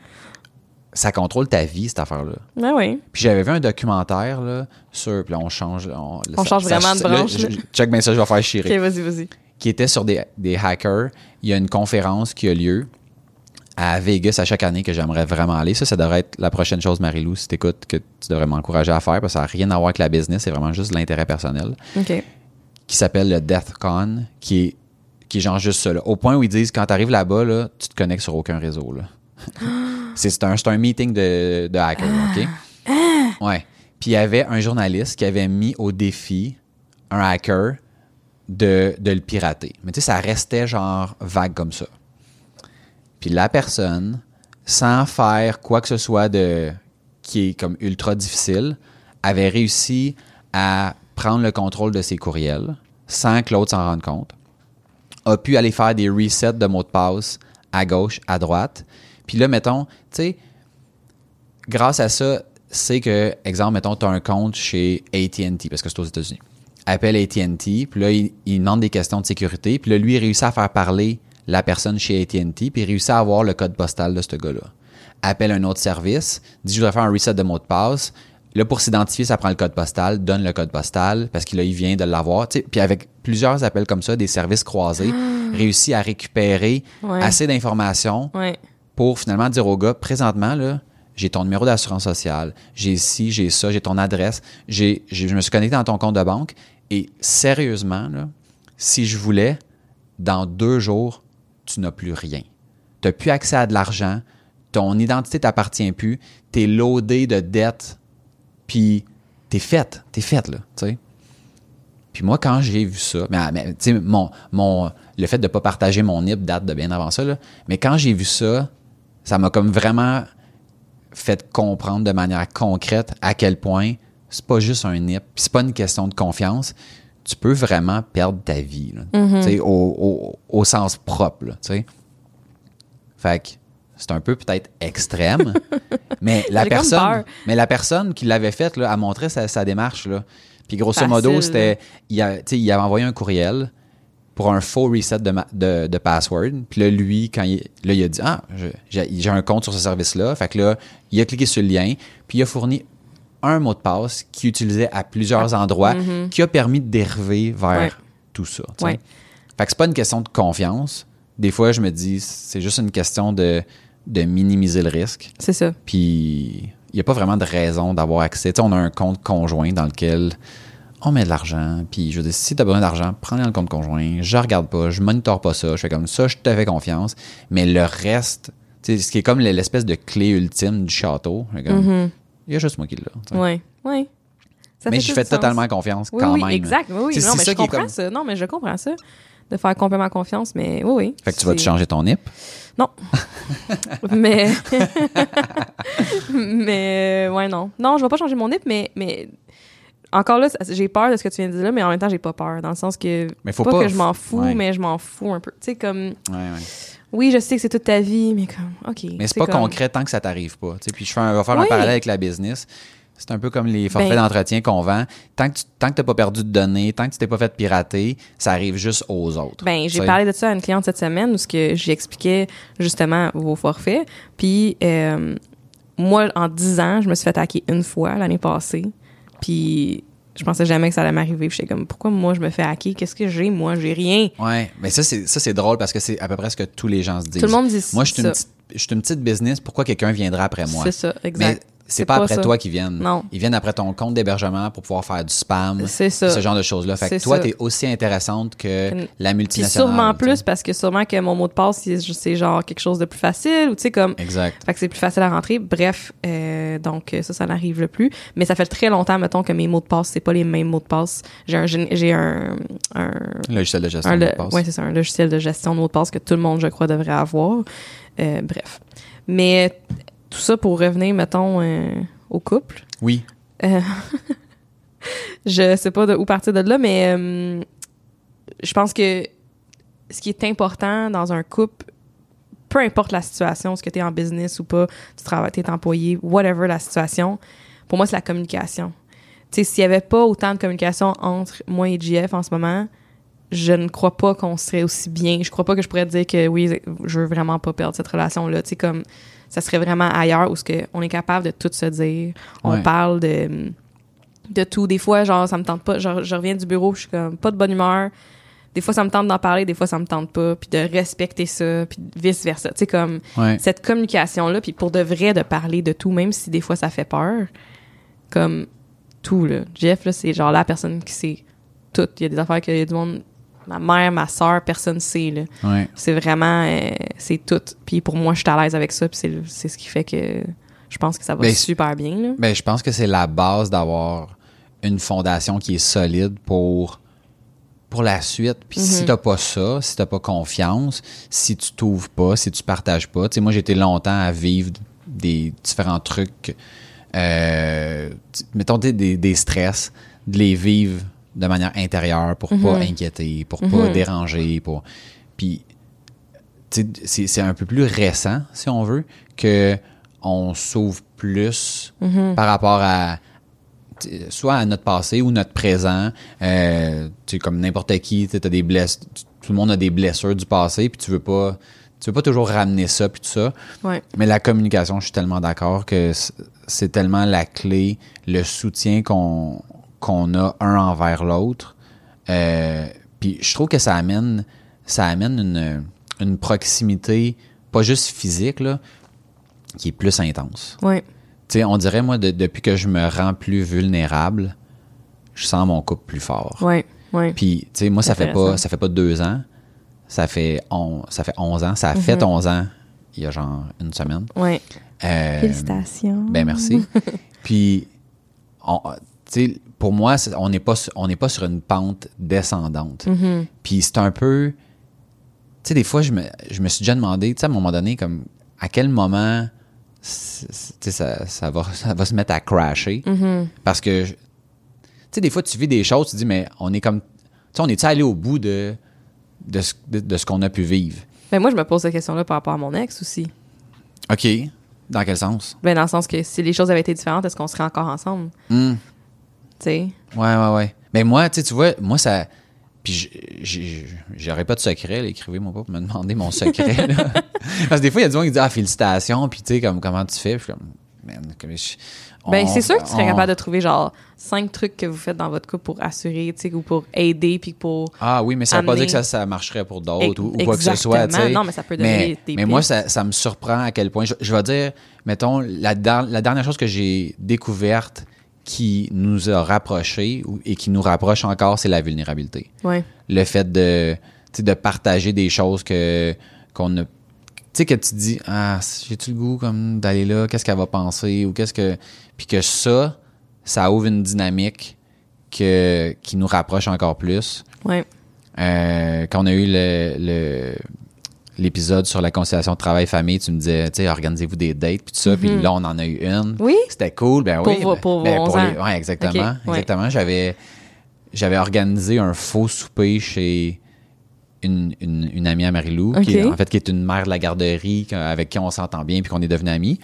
ça contrôle ta vie, cette affaire-là. Ben oui. Puis j'avais vu un documentaire, là, sur... Puis là, on change... On, on ça, change ça, vraiment ça, de branche. Là, je, check bien ça, je vais faire chier. OK, vas-y, vas-y. Qui était sur des, des hackers. Il y a une conférence qui a lieu à Vegas à chaque année que j'aimerais vraiment aller. Ça, ça devrait être la prochaine chose, Marie-Lou, si t'écoutes, que tu devrais m'encourager à faire, parce que ça n'a rien à voir avec la business, c'est vraiment juste l'intérêt personnel. OK. Qui s'appelle le DeathCon, qui est, qui est genre juste ça, là. Au point où ils disent, quand t'arrives là-bas, là, tu te connectes sur aucun réseau, là. C'est, c'est, un, c'est un meeting de, de hackers, OK? Ouais. Puis il y avait un journaliste qui avait mis au défi un hacker de, de le pirater. Mais tu sais, ça restait genre vague comme ça. Puis la personne, sans faire quoi que ce soit de qui est comme ultra difficile, avait réussi à prendre le contrôle de ses courriels sans que l'autre s'en rende compte, a pu aller faire des resets de mots de passe à gauche, à droite. Puis là, mettons, tu sais, grâce à ça, c'est que, exemple, mettons, tu as un compte chez A T and T, parce que c'est aux États-Unis. Appelle A T and T, puis là, il, il demande des questions de sécurité. Puis là, lui, il réussit à faire parler la personne chez A T and T, puis il réussit à avoir le code postal de ce gars-là. Appelle un autre service, dit « Je voudrais faire un reset de mot de passe ». Là, pour s'identifier, ça prend le code postal, donne le code postal, parce qu'il là, il vient de l'avoir. Tu sais, puis avec plusieurs appels comme ça, des services croisés, ah. réussit à récupérer ouais. assez d'informations ouais. pour finalement dire au gars, présentement, là, j'ai ton numéro d'assurance sociale, j'ai ci, j'ai ça, j'ai ton adresse, j'ai, j'ai, je me suis connecté dans ton compte de banque. Et sérieusement, là, si je voulais, dans deux jours, tu n'as plus rien. Tu n'as plus accès à de l'argent, ton identité ne t'appartient plus, tu es loadé de dettes, puis tu es faite, tu es faite, là, tu sais. Puis moi, quand j'ai vu ça, mais, mais tu sais, mon, mon, le fait de ne pas partager mon I P date de bien avant ça, là, mais quand j'ai vu ça, ça m'a comme vraiment fait comprendre de manière concrète à quel point c'est pas juste un nip, puis c'est pas une question de confiance. Tu peux vraiment perdre ta vie, là, mm-hmm. au, au, au sens propre. Là, fait que c'est un peu peut-être extrême, mais, la personne, mais la personne qui l'avait faite a montré sa, sa démarche. Là. Puis grosso Facile. modo, c'était il, a, il avait envoyé un courriel pour un faux reset de, ma- de, de password. Puis là, lui, quand il, là, il a dit « Ah, je, j'ai, j'ai un compte sur ce service-là. » Fait que là, il a cliqué sur le lien, puis il a fourni un mot de passe qu'il utilisait à plusieurs endroits, mm-hmm. qui a permis de dériver vers ouais. tout ça. Ouais. Fait que c'est pas une question de confiance. Des fois, je me dis, c'est juste une question de, de minimiser le risque. C'est ça. Puis il n'y a pas vraiment de raison d'avoir accès. T'sais, on a un compte conjoint dans lequel... on met de l'argent, puis je veux dire, si t'as besoin d'argent, prends-le dans le compte conjoint, je regarde pas, je monitore pas ça, je fais comme ça, je te fais confiance, mais le reste, tu sais, ce qui est comme l'espèce de clé ultime du château, comme, mm-hmm. il y a juste moi qui l'ai. Oui, oui. Mais je fais totalement sens. confiance oui, quand oui, même. Exact, oui, exact, oui, non, mais je comprends comme... ça, non, mais je comprends ça. de faire complètement confiance, mais oui, oui. Fait que tu vas te changer ton I P? Non. mais, mais, ouais, non. Non, je vais pas changer mon I P, mais, mais encore là, j'ai peur de ce que tu viens de dire là, mais en même temps, j'ai pas peur, dans le sens que, mais faut pas, pas que je m'en fous, ouais. mais je m'en fous un peu. Tu sais, comme... Ouais, ouais. Oui, je sais que c'est toute ta vie, mais comme, OK. Mais c'est pas comme... concret tant que ça t'arrive pas. Puis je fais un, je vais faire oui. un parallèle avec la business. C'est un peu comme les forfaits ben, d'entretien qu'on vend. Tant que tu tant que t'as pas perdu de données, tant que tu t'es pas fait pirater, ça arrive juste aux autres. Ben, j'ai parlé de ça à une cliente cette semaine où ce que j'expliquais justement vos forfaits. Puis euh, moi, en dix ans, je me suis fait attaquer une fois l'année passée. Puis... je pensais jamais que ça allait m'arriver. J'étais comme, pourquoi moi, je me fais hacker? Qu'est-ce que j'ai? Moi, j'ai rien. Oui, mais ça c'est, ça, c'est drôle parce que c'est à peu près ce que tous les gens se disent. Tout le monde dit ça. Moi, je suis une, p'ti, une petite business. Pourquoi quelqu'un viendra après moi? C'est ça, exact. Mais c'est, c'est pas, pas après ça. Toi qu'ils viennent. Non. Ils viennent après ton compte d'hébergement pour pouvoir faire du spam. C'est ça. Ce genre de choses-là. Fait que toi, t'es aussi intéressante que une... la multinationale. Puis sûrement plus t'sais. Parce que sûrement que mon mot de passe, c'est, c'est genre quelque chose de plus facile ou tu sais comme. Exact. Fait que c'est plus facile à rentrer. Bref, euh, donc ça, ça n'arrive le plus. Mais ça fait très longtemps, mettons, que mes mots de passe, c'est pas les mêmes mots de passe. J'ai un. J'ai un. un logiciel de gestion un, de mots de passe. Oui, c'est ça. Un logiciel de gestion de mots de passe que tout le monde, je crois, devrait avoir. Euh, bref. Mais. Tout ça pour revenir, mettons, euh, au couple. Oui. Euh, je sais pas de où partir de là, mais euh, je pense que ce qui est important dans un couple, peu importe la situation, ce que tu es en business ou pas, tu travailles, tu es employé, whatever la situation, pour moi, c'est la communication. Tu sais, s'il y avait pas autant de communication entre moi et Jeff en ce moment... je ne crois pas qu'on serait aussi bien. Je crois pas que je pourrais te dire que oui, je veux vraiment pas perdre cette relation-là. Tu sais, comme ça serait vraiment ailleurs où ce que on est capable de tout se dire. On ouais. parle de, de tout. Des fois, genre, ça me tente pas. Genre, je reviens du bureau, je suis comme pas de bonne humeur. Des fois, ça me tente d'en parler, des fois, ça me tente pas. Puis de respecter ça, puis vice-versa. Tu sais, comme ouais. cette communication-là, puis pour de vrai, de parler de tout, même si des fois, ça fait peur. Comme tout, là. Jeff, là, c'est genre la personne qui sait tout. Il y a des affaires qu'il y a du monde... ma mère, ma soeur, personne ne sait. Là. Ouais. C'est vraiment... Euh, c'est tout. Puis pour moi, je suis à l'aise avec ça. Puis c'est, c'est ce qui fait que je pense que ça va ben, super bien. Là. Ben, je pense que c'est la base d'avoir une fondation qui est solide pour, pour la suite. Puis mm-hmm. si tu n'as pas ça, si tu n'as pas confiance, si tu ne t'ouvres pas, si tu ne partages pas... Tu sais, moi, j'ai été longtemps à vivre des différents trucs. Euh, mettons, des, des, des stress, de les vivre... de manière intérieure, pour mm-hmm. pas inquiéter, pour mm-hmm. pas déranger. Pour... Puis, tu sais, c'est, c'est un peu plus récent, si on veut, qu'on s'ouvre plus mm-hmm. par rapport à soit à notre passé ou notre présent. Euh, tu sais, comme n'importe qui, t'as des bless... tout le monde a des blessures du passé, puis tu veux pas, tu veux pas toujours ramener ça, puis tout ça. Ouais. Mais la communication, je suis tellement d'accord que c'est tellement la clé, le soutien qu'on... qu'on a un envers l'autre. Euh, puis je trouve que ça amène, ça amène une, une proximité, pas juste physique, là, qui est plus intense. Oui. Tu sais, on dirait, moi, de, depuis que je me rends plus vulnérable, je sens mon couple plus fort. Oui, oui. Puis, tu sais, moi, ça fait pas, ça fait pas deux ans, ça fait, on, ça fait onze ans, ça a mm-hmm. fait onze ans il y a genre une semaine. Oui. Euh, Félicitations. Ben merci. Puis, on... tu sais, pour moi, on n'est pas, on n'est pas sur une pente descendante. Mm-hmm. Puis c'est un peu... Tu sais, des fois, je me, je me suis déjà demandé, tu sais, à un moment donné, comme à quel moment ça, ça, va, ça va se mettre à crasher. Mm-hmm. Parce que, tu sais, des fois, tu vis des choses, tu te dis, mais on est comme... Tu sais, on est-tu allé au bout de, de, ce, de, de ce qu'on a pu vivre? Ben moi, je me pose cette question-là par rapport à mon ex aussi. OK. Dans quel sens? Ben dans le sens que si les choses avaient été différentes, est-ce qu'on serait encore ensemble? Mm. T'sais. Ouais, ouais, ouais. Mais moi, tu vois, moi, ça. Puis, j'aurais pas de secret, là, écrivez-moi pas pour me demander mon secret, là. Parce que des fois, il y a des gens qui disent, ah, félicitations, puis tu sais, comme, comment tu fais? Puis, comme, man, comme je, on, ben, c'est sûr que tu serais on... capable de trouver, genre, cinq trucs que vous faites dans votre couple pour assurer, tu sais, ou pour aider, puis pour. Ah oui, mais ça amener... veut pas dire que ça, ça marcherait pour d'autres, e- ou, ou quoi que ce soit, tu sais. Non, mais ça peut donner mais, des. Mais pistes. Moi, ça, ça me surprend à quel point. Je, je vais dire, mettons, la, la dernière chose que j'ai découverte, qui nous a rapprochés et qui nous rapproche encore, c'est la vulnérabilité. Ouais. Le fait de, de partager des choses que qu'on a... Tu sais, que tu dis, ah, j'ai-tu le goût comme d'aller là? Qu'est-ce qu'elle va penser? Ou qu'est-ce que... Puis que ça, ça ouvre une dynamique que, qui nous rapproche encore plus. Ouais. euh, quand on a eu le, le, l'épisode sur la conciliation travail-famille, tu me disais, tu sais, organisez-vous des dates, puis tout ça. Mm-hmm. Puis là, on en a eu une. Oui. C'était cool. Ben oui. Pour, ben, pour, ben, pour les, ouais, exactement. Okay. Exactement. Ouais. J'avais, j'avais organisé un faux souper chez une, une, une amie à Marie-Lou, okay. qui est, en fait, qui est une mère de la garderie avec qui on s'entend bien, puis qu'on est devenus amis.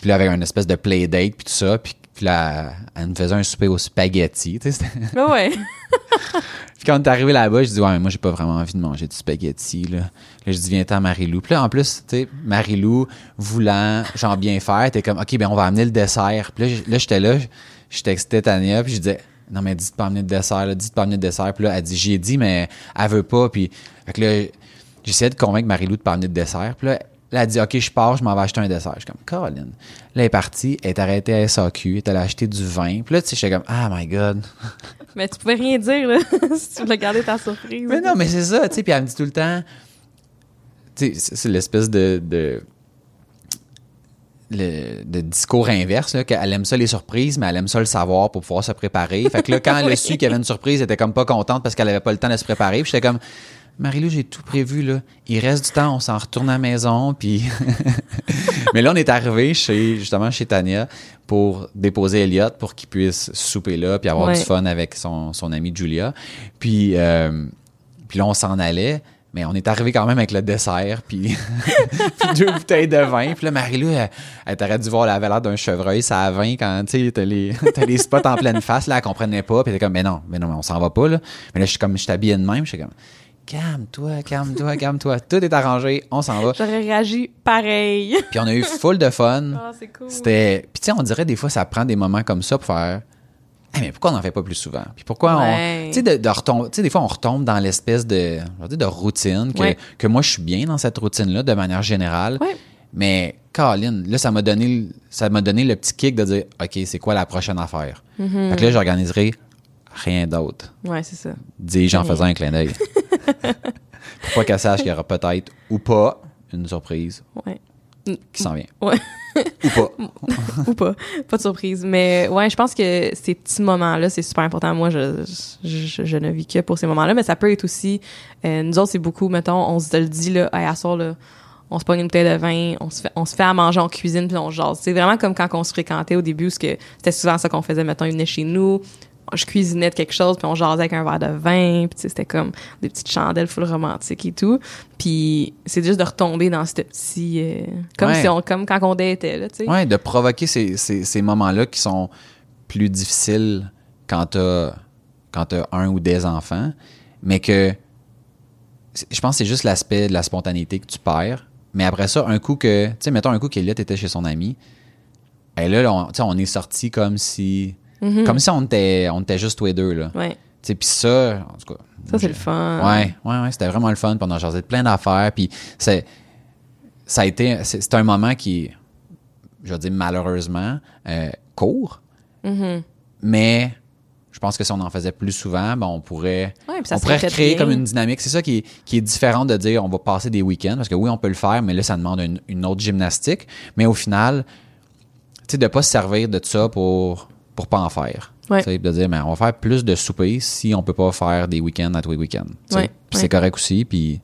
Puis là, avec une espèce de play date, puis tout ça. Puis Puis là, elle me faisait un souper aux spaghettis, tu sais. Ben ouais. Puis quand on est arrivé là-bas, je dis, ouais, mais moi, j'ai pas vraiment envie de manger du spaghetti, là. Là, je dis, viens-t'en, Marie-Lou. Puis là, en plus, tu sais, Marie-Lou, voulant, genre, bien faire, t'es comme, OK, ben on va amener le dessert. Puis là, là j'étais là, je textais Tania, puis je disais, non, mais dis de pas amener le dessert, là, dis de pas amener le dessert. Puis là, elle dit, j'y ai dit, mais elle veut pas. Puis, fait que là, j'essayais de convaincre Marie-Lou de pas amener de dessert. Puis là, Là, elle dit, OK, je pars, je m'en vais acheter un dessert. Je suis comme, Caroline. Là, elle est partie, elle est arrêtée à S A Q, elle est allée acheter du vin. Puis là, tu sais, j'étais comme, ah, my God. Mais tu pouvais rien dire, là, si tu voulais garder ta surprise. Mais non, mais c'est ça, tu sais. Puis elle me dit tout le temps, tu sais, c'est l'espèce de, de, le, de discours inverse, là, qu'elle aime ça les surprises, mais elle aime ça le savoir pour pouvoir se préparer. Fait que là, quand elle a su qu'il y avait une surprise, elle était comme pas contente parce qu'elle avait pas le temps de se préparer. Puis j'étais comme, Marie-Lou, j'ai tout prévu, là. Il reste du temps, on s'en retourne à la maison, puis... Mais là, on est arrivé chez, justement, chez Tania pour déposer Éliot pour qu'il puisse souper là, puis avoir ouais. du fun avec son, son amie Julia. Puis, euh, puis là, on s'en allait, mais on est arrivé quand même avec le dessert, puis, puis deux bouteilles de vin. Puis là, Marie-Lou, elle, elle t'aurait dû voir la valeur d'un chevreuil, ça a vingt quand, tu sais, t'as les, t'as les spots en pleine face, là, elle comprenait pas, puis elle était comme, mais non, mais non, on s'en va pas, là. Mais là, je suis comme, je t'habillais de même, je suis comme... Calme-toi, calme-toi, calme-toi. Tout est arrangé, on s'en va. J'aurais réagi pareil. Puis on a eu full de fun. Ah, oh, c'est cool. C'était... Puis tu sais, on dirait des fois, ça prend des moments comme ça pour faire... Hey, mais pourquoi on n'en fait pas plus souvent? Puis pourquoi ouais. on... Tu sais, de, de retom... des fois, on retombe dans l'espèce de, de routine, que, ouais. que moi, je suis bien dans cette routine-là, de manière générale. Ouais. Mais, Caroline, là, ça m'a donné, ça m'a donné le petit kick de dire, OK, c'est quoi la prochaine affaire? Mm-hmm. Fait que là, j'organiserai rien d'autre. Ouais, c'est ça. Dis-je en faisant un clin d'œil. Pour pas qu'elle sache qu'il y aura peut-être ou pas une surprise ouais. qui s'en vient. Ouais. Ou pas. Ou pas. Pas de surprise. Mais ouais, je pense que ces petits moments-là, c'est super important. Moi, je, je, je ne vis que pour ces moments-là, mais ça peut être aussi... Euh, nous autres, c'est beaucoup, mettons, on se le dit, là, hey, à soir, là, on se pogne une bouteille de vin, on se fait, on se fait à manger, on cuisine, puis on jase. C'est vraiment comme quand on se fréquentait au début, parce que c'était souvent ça qu'on faisait. Mettons, ils venaient chez nous, je cuisinais de quelque chose, puis on jasait avec un verre de vin, puis c'était comme des petites chandelles full romantiques et tout. Puis c'est juste de retomber dans ce petit... Euh, comme, ouais. si on, comme quand on datait, là, tu sais. Oui, de provoquer ces, ces, ces moments-là qui sont plus difficiles quand t'as, quand t'as un ou des enfants, mais que je pense que c'est juste l'aspect de la spontanéité que tu perds. Mais après ça, un coup que... Tu sais, mettons un coup qu'Éliot était chez son ami, et là, on, tu sais, on est sortis comme si... Mm-hmm. Comme si on était, on était juste tous les deux, là. Ouais. Tu sais, puis ça, en tout cas... Ça, c'est le fun. Ouais, ouais, ouais, c'était vraiment le fun. Puis on a jasé de plein d'affaires. Puis c'est, ça a été... C'est, c'est un moment qui, je vais dire malheureusement, euh, court. Mm-hmm. Mais je pense que si on en faisait plus souvent, ben on pourrait... Ouais, puis ça on pourrait recréer comme une dynamique. C'est ça qui est, qui est différent de dire on va passer des week-ends. Parce que oui, on peut le faire, mais là, ça demande une, une autre gymnastique. Mais au final, tu sais, de ne pas se servir de ça pour... pour pas en faire. Ouais. De dire, mais on va faire plus de souper si on peut pas faire des week-ends à tous les week-ends. Puis ouais. c'est correct aussi, puis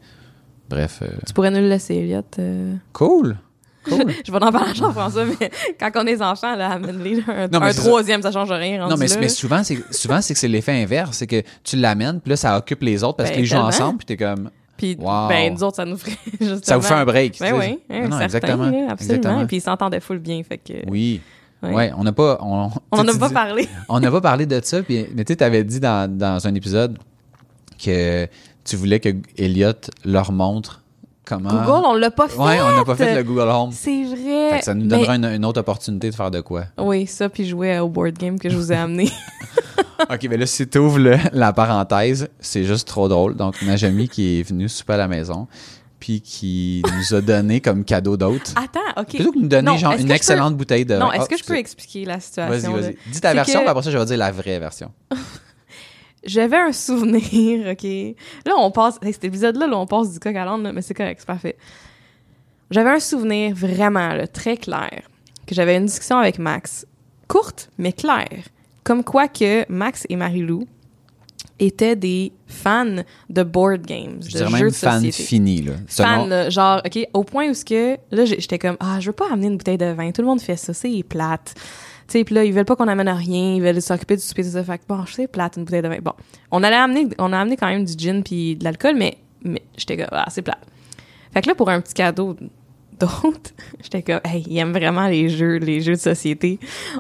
bref. Euh... Tu pourrais nous le laisser, Éliot. Euh... Cool! Cool. Je vais en parler à Jean-François, mais quand on est enfant, là, amène-les un, non, un troisième, ça change rien. Non, mais, mais souvent, c'est, souvent, c'est que c'est l'effet inverse. C'est que tu l'amènes, puis là, ça occupe les autres parce ben, qu'ils jouent ensemble, puis t'es comme... Puis, wow. ben, nous autres, ça nous ferait justement... Ça vous fait un break. Ben, oui, hein, non, certain, exactement. Là, absolument. Exactement. Puis ils s'entendaient full bien, fait que... Oui. Oui, ouais, on n'a pas... On n'en a pas dis, parlé. On n'a pas parlé de ça. Puis, mais tu sais, tu avais dit dans, dans un épisode que tu voulais que Éliot leur montre comment... Google, on l'a pas fait. Oui, on n'a pas fait le Google Home. C'est vrai. Fait que ça nous donnera mais... une, une autre opportunité de faire de quoi. Oui, ça, puis jouer au board game que je vous ai amené. OK, mais là, si tu ouvres le, la parenthèse, c'est juste trop drôle. Donc, Najami qui est venue souper à la maison... puis qui nous a donné comme cadeau d'hôte. Attends, OK. Plutôt que nous donner non, genre une excellente peux... bouteille de... Non, est-ce oh, que je peux expliquer la situation? Vas-y, vas-y. Dis ta c'est version, que... puis après ça, je vais dire la vraie version. J'avais un souvenir, OK. Là, on passe... Hey, cet épisode-là, là, on passe du coq à l'âne, mais c'est correct, c'est parfait. J'avais un souvenir vraiment là, très clair, que j'avais une discussion avec Max. Courte, mais claire. Comme quoi que Max et Marie-Lou étaient des fans de board games, je de dirais jeux même de fans société. Finis, là. Fans, nom... genre, OK, au point où ce que... Là, j'étais comme, ah, je veux pas amener une bouteille de vin, tout le monde fait ça, c'est plate. Tu sais, puis là, ils veulent pas qu'on amène à rien, ils veulent s'occuper du souper, tout ça, fait que bon, c'est plate, une bouteille de vin. Bon, on allait amener, on a amené quand même du gin puis de l'alcool, mais, mais j'étais comme, ah, c'est plate. Fait que là, pour un petit cadeau... d'autres, j'étais comme, hey, ils aiment vraiment les jeux, les jeux de société.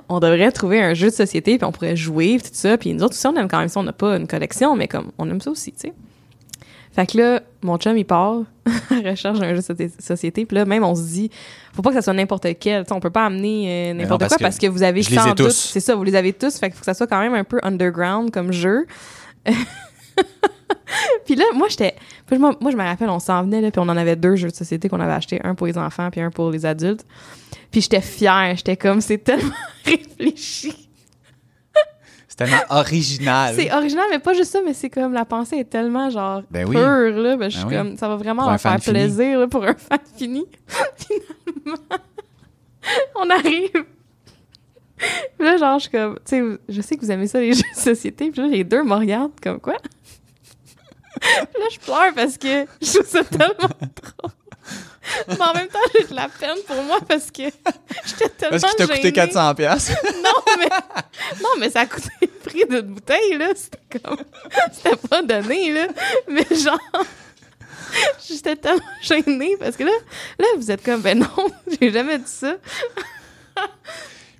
On devrait trouver un jeu de société, puis on pourrait jouer, puis tout ça. Puis nous autres aussi, on aime quand même ça. On n'a pas une collection, mais comme, on aime ça aussi, tu sais. Fait que là, mon chum, il part, recherche un jeu de société. Puis là, même, on se dit, faut pas que ça soit n'importe quel. T'sais, on peut pas amener euh, n'importe non, parce quoi que parce que vous avez sans doute. C'est ça, vous les avez tous. Fait que faut que ça soit quand même un peu underground comme jeu. Puis là, moi, j'étais... Moi, moi, je me rappelle, on s'en venait, là, puis on en avait deux jeux de société qu'on avait achetés, un pour les enfants puis un pour les adultes. Puis j'étais fière. J'étais comme, c'est tellement réfléchi. C'est tellement original. C'est original, mais pas juste ça, mais c'est comme, la pensée est tellement, genre, ben pure, oui. là. Ben, je suis ben comme, oui. ça va vraiment leur faire plaisir, là, pour un fan fini. Finalement, on arrive... Puis là, genre, je suis comme, tu sais, je sais que vous aimez ça, les jeux de société. Puis là, les deux me regardent comme quoi. Puis là, je pleure parce que je trouve ça tellement drôle. Mais en même temps, j'ai de la peine pour moi parce que j'étais tellement gênée. Parce qu'il t'a coûté quatre cents dollars$. Non, mais, non, mais ça a coûté le prix d'une bouteille, là. C'était comme... C'était pas donné, là. Mais genre... J'étais tellement gênée parce que là, là, vous êtes comme, ben non, j'ai jamais dit ça.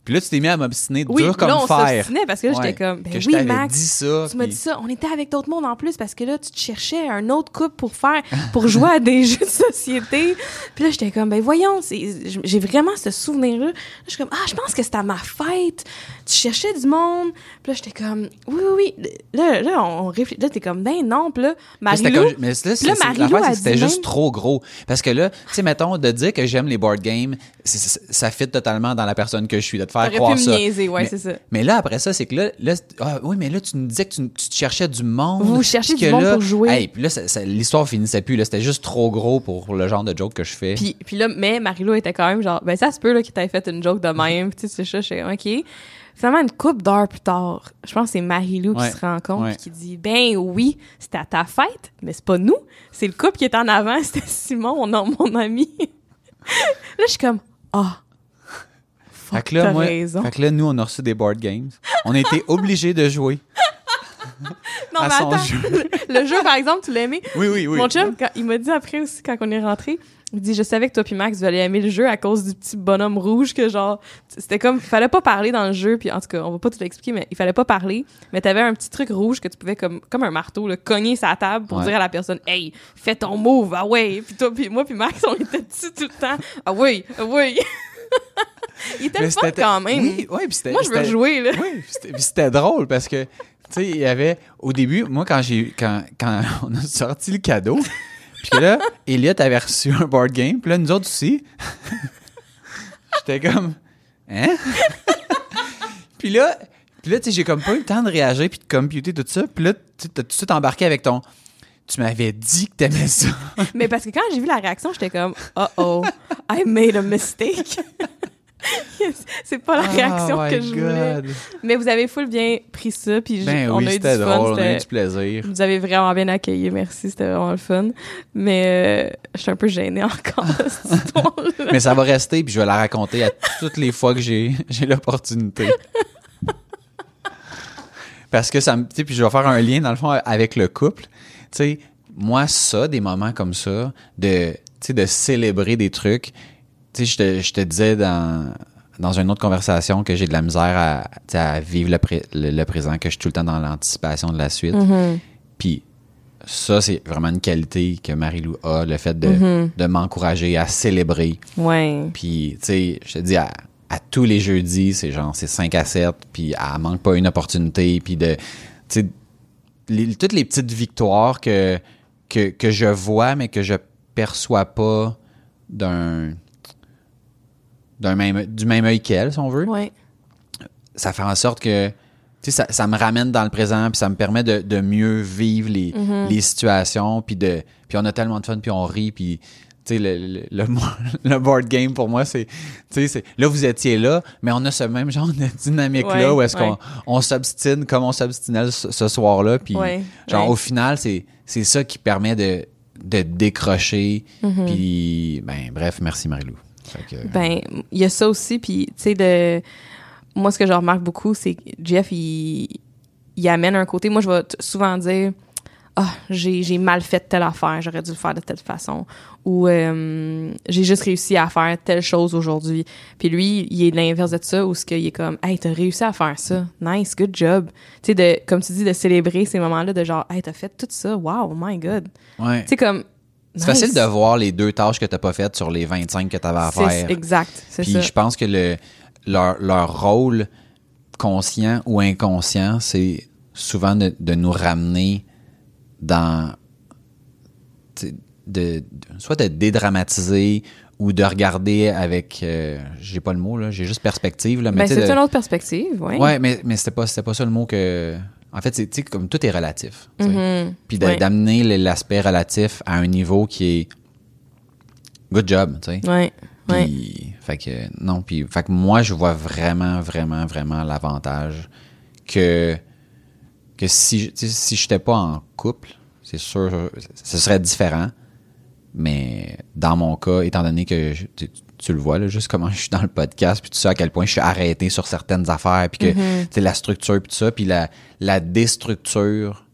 Puis là, tu t'es mis à m'obstiner oui, dur comme là, on fer. Oui, s'obstinait parce que là, ouais, j'étais comme, ben que oui, Max, dit ça, tu puis... m'as dit ça. On était avec d'autres mondes en plus parce que là, tu te cherchais un autre couple pour faire, pour jouer à des jeux de société. Puis là, j'étais comme, ben voyons, c'est, j'ai vraiment ce souvenir-là. Là, je suis comme, ah, je pense que c'était à ma fête. Tu cherchais du monde. Puis là, j'étais comme, oui, oui, oui. Là, là on réfléchit. Là, t'es comme, ben non. Puis là, Marie-Lou... Comme... Mais là, c'est, là, Marie-Lou c'est, l'affaire, c'était juste même... trop gros. Parce que là, tu sais, mettons, de dire que j'aime les board games, c'est, c'est, ça fit totalement dans la personne que je suis, là. Faire croire ça. Niaiser, ouais, mais, c'est ça. Mais là, après ça, c'est que là, là ah, oui, mais là, tu nous disais que tu, tu te cherchais du monde. Vous cherchez du monde là, pour jouer. Hey, puis là, ça, ça, l'histoire finissait plus. Là, c'était juste trop gros pour le genre de joke que je fais. Puis, puis là, mais Marie-Lou était quand même genre, ben ça se peut là, qu'il t'avait fait une joke de même. Tu sais, c'est ça, je suis OK. Finalement, une couple d'heures plus tard, je pense que c'est Marie-Lou ouais, qui se rend compte et ouais. qui dit, ben oui, c'était à ta fête, mais c'est pas nous. C'est le couple qui est en avant. C'était Simon, mon, mon ami. Là, je suis comme, ah. Oh. Fait que, là, moi, fait que là, nous, on a reçu des board games. On a été obligés de jouer. Non, à mais son attends. Jeu. Le, le jeu, par exemple, tu l'as aimé? Oui, oui, oui. Mon chum, quand, il m'a dit après aussi, quand on est rentré, il me dit, je savais que toi puis Max, vous allez aimer le jeu à cause du petit bonhomme rouge que genre, c'était comme, il fallait pas parler dans le jeu, puis en tout cas, on va pas tout l'expliquer, mais il fallait pas parler, mais t'avais un petit truc rouge que tu pouvais comme, comme un marteau, là, cogner sa table pour ouais. dire à la personne, hey, fais ton move, ah ouais, puis toi puis moi puis Max, on était dessus tout le temps, ah oui, ah oui. Il était le fun quand même. Oui, oui, puis c'était, moi, je veux jouer, là. Oui, puis c'était, c'était drôle parce que, tu sais, il y avait... Au début, moi, quand, j'ai, quand, quand on a sorti le cadeau, puis que là, Éliot avait reçu un board game, puis là, nous autres aussi, j'étais comme... Hein? Puis là, puis là tu sais, j'ai comme pas eu le temps de réagir puis de computer tout ça. Puis là, tu t'as tout de suite embarqué avec ton... Tu m'avais dit que t'aimais ça. Mais parce que quand j'ai vu la réaction, j'étais comme... Uh-oh, I made a mistake. Yes. C'est pas la réaction oh que je voulais. God. Mais vous avez full bien pris ça. Puis ben je, oui, on a eu c'était du fun, drôle, c'était, on a eu du plaisir. Vous avez vraiment bien accueilli, merci, c'était vraiment le fun. Mais euh, je suis un peu gênée encore de cette histoire-là. Mais ça va rester, puis je vais la raconter à toutes les fois que j'ai, j'ai l'opportunité. Parce que ça me. Tu sais, puis je vais faire un lien, dans le fond, avec le couple. Tu sais, moi, ça, des moments comme ça, de, tu sais, de célébrer des trucs. Tu sais, je te, je te disais dans, dans une autre conversation que j'ai de la misère à, à vivre le, pré, le, le présent, que je suis tout le temps dans l'anticipation de la suite. Mm-hmm. Puis ça, c'est vraiment une qualité que Marie-Lou a, le fait de, mm-hmm. de m'encourager à célébrer. Ouais. Puis, tu sais, je te dis, à, à tous les jeudis, c'est genre, c'est cinq à sept, puis elle manque pas une opportunité, puis de, tu sais, les, toutes les petites victoires que, que, que je vois, mais que je perçois pas d'un... D'un même, du même œil qu'elle, si on veut. Ouais. Ça fait en sorte que, tu sais, ça, ça me ramène dans le présent, puis ça me permet de, de mieux vivre les, mm-hmm. les situations, puis de, puis on a tellement de fun, puis on rit, puis, tu tu sais, le, le, le, le board game, pour moi, c'est, tu sais, là, vous étiez là, mais on a ce même genre de dynamique-là, ouais, où est-ce ouais. qu'on on s'obstine comme on s'obstinait ce, ce soir-là, puis ouais, genre, ouais. au final, c'est, c'est ça qui permet de, de décrocher, mm-hmm. puis, ben, bref, merci Marie-Lou. Que... Ben, il y a ça aussi, puis, tu sais, de... Moi, ce que je remarque beaucoup, c'est que Jeff, il, il amène un côté... Moi, je vais t- souvent dire... Ah, oh, j'ai, j'ai mal fait telle affaire, j'aurais dû le faire de telle façon. Ou euh, j'ai juste réussi à faire telle chose aujourd'hui. Puis lui, il est l'inverse de ça, où il est comme, hey, t'as réussi à faire ça. Nice, good job. Tu sais, de, comme tu dis, de célébrer ces moments-là, de genre, hey, t'as fait tout ça. Wow, my God. Ouais. Tu sais, comme. C'est nice. Facile de voir les deux tâches que t'as pas faites sur les vingt-cinq que t'avais à faire. C'est, exact. C'est Puis ça. Je pense que le, leur, leur rôle, conscient ou inconscient, c'est souvent de, de nous ramener. Dans de, de soit de dédramatiser ou de regarder avec euh, j'ai pas le mot là, j'ai juste perspective là, mais ben, c'est de, une autre perspective, oui. Ouais, mais mais c'était pas c'était pas ça le mot que en fait, c'est tu sais comme tout est relatif, mm-hmm. puis de, ouais. d'amener l'aspect relatif à un niveau qui est good job, tu sais. Ouais. Puis ouais. fait que non, puis fait que moi je vois vraiment vraiment vraiment l'avantage que que si si j'étais pas en couple, c'est sûr, ce serait différent. Mais dans mon cas, étant donné que je, tu, tu le vois là, juste comment je suis dans le podcast, puis tu sais à quel point je suis arrêté sur certaines affaires, puis que mm-hmm. tu sais la structure, puis tout ça, puis la la déstructure.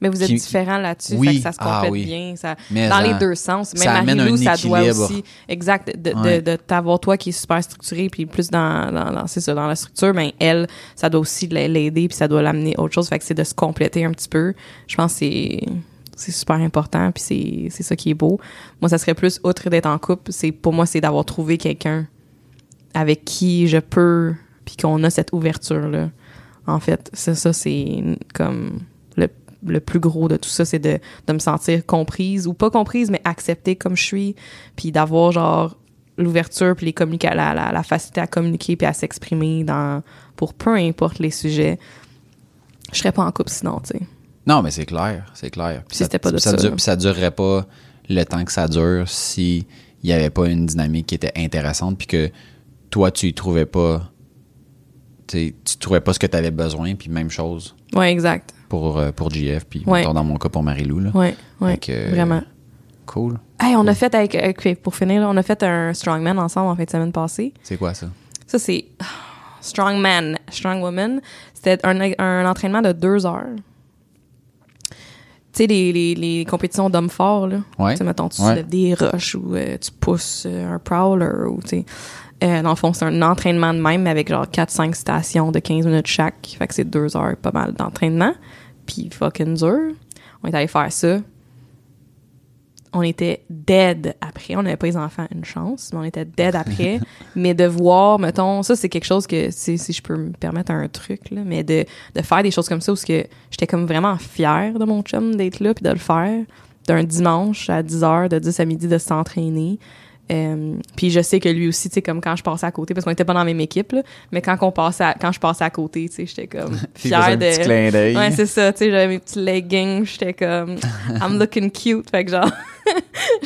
Mais vous êtes différents là-dessus, oui, fait que ça se complète ah oui. bien. Ça, dans ça, les deux sens. Même ça Marie-Lou, ça doit aussi... Exact, de, ouais. de, de t'avoir toi qui est super structurée, puis plus dans, dans, dans, c'est ça, dans la structure, mais elle, ça doit aussi l'aider, puis ça doit l'amener à autre chose. Fait que c'est de se compléter un petit peu. Je pense que c'est, c'est super important, puis c'est, c'est ça qui est beau. Moi, ça serait plus, outre d'être en couple, c'est, pour moi, c'est d'avoir trouvé quelqu'un avec qui je peux, puis qu'on a cette ouverture-là. En fait, c'est, ça, c'est comme... le plus gros de tout ça, c'est de, de me sentir comprise, ou pas comprise, mais acceptée comme je suis, puis d'avoir genre l'ouverture, puis les communica- la, la, la facilité à communiquer, puis à s'exprimer dans, pour peu importe les sujets. Je serais pas en couple sinon, tu sais. Non, mais c'est clair, c'est clair. Puis si ça, c'était pas de ça. ça dure, puis ça durerait pas le temps que ça dure si il y avait pas une dynamique qui était intéressante, puis que toi, tu y trouvais pas... Tu trouvais pas ce que tu avais besoin, puis même chose. Ouais, exact. Pour, pour J F, puis ouais. dans mon cas pour Marie-Lou. Oui, ouais, euh, vraiment. Cool. Hey, on cool. a fait, avec, avec, pour finir, là, on a fait un Strongman ensemble en fin de semaine passée. C'est quoi ça? Ça, c'est oh, Strongman, Strongwoman. C'était un, un entraînement de deux heures. Tu sais, les, les, les compétitions d'hommes forts, là. Ouais. Tu sais, mettons, tu ouais. soulèves des roches ou euh, tu pousses euh, un prowler ou tu sais... Euh, dans le fond, c'est un entraînement de même, mais avec genre quatre cinq stations de quinze minutes chaque. Fait que c'est deux heures pas mal d'entraînement. Puis fucking dur. On est allé faire ça. On était dead après. On n'avait pas les enfants une chance, mais on était dead après. Mais de voir, mettons, ça c'est quelque chose que, si, si je peux me permettre un truc, là, mais de, de faire des choses comme ça, où que j'étais comme vraiment fière de mon chum d'être là, puis de le faire. D'un dimanche à dix heures, de dix à midi, de s'entraîner. Euh, puis je sais que lui aussi, tu sais, comme quand je passais à côté, parce qu'on était pas dans la même équipe, là, mais quand qu'on passait, à, quand je passais à côté, tu sais, j'étais comme fière de. Un petit clin d'œil. Ouais, c'est ça, tu sais, j'avais mes petits leggings, j'étais comme I'm looking cute, fait que genre,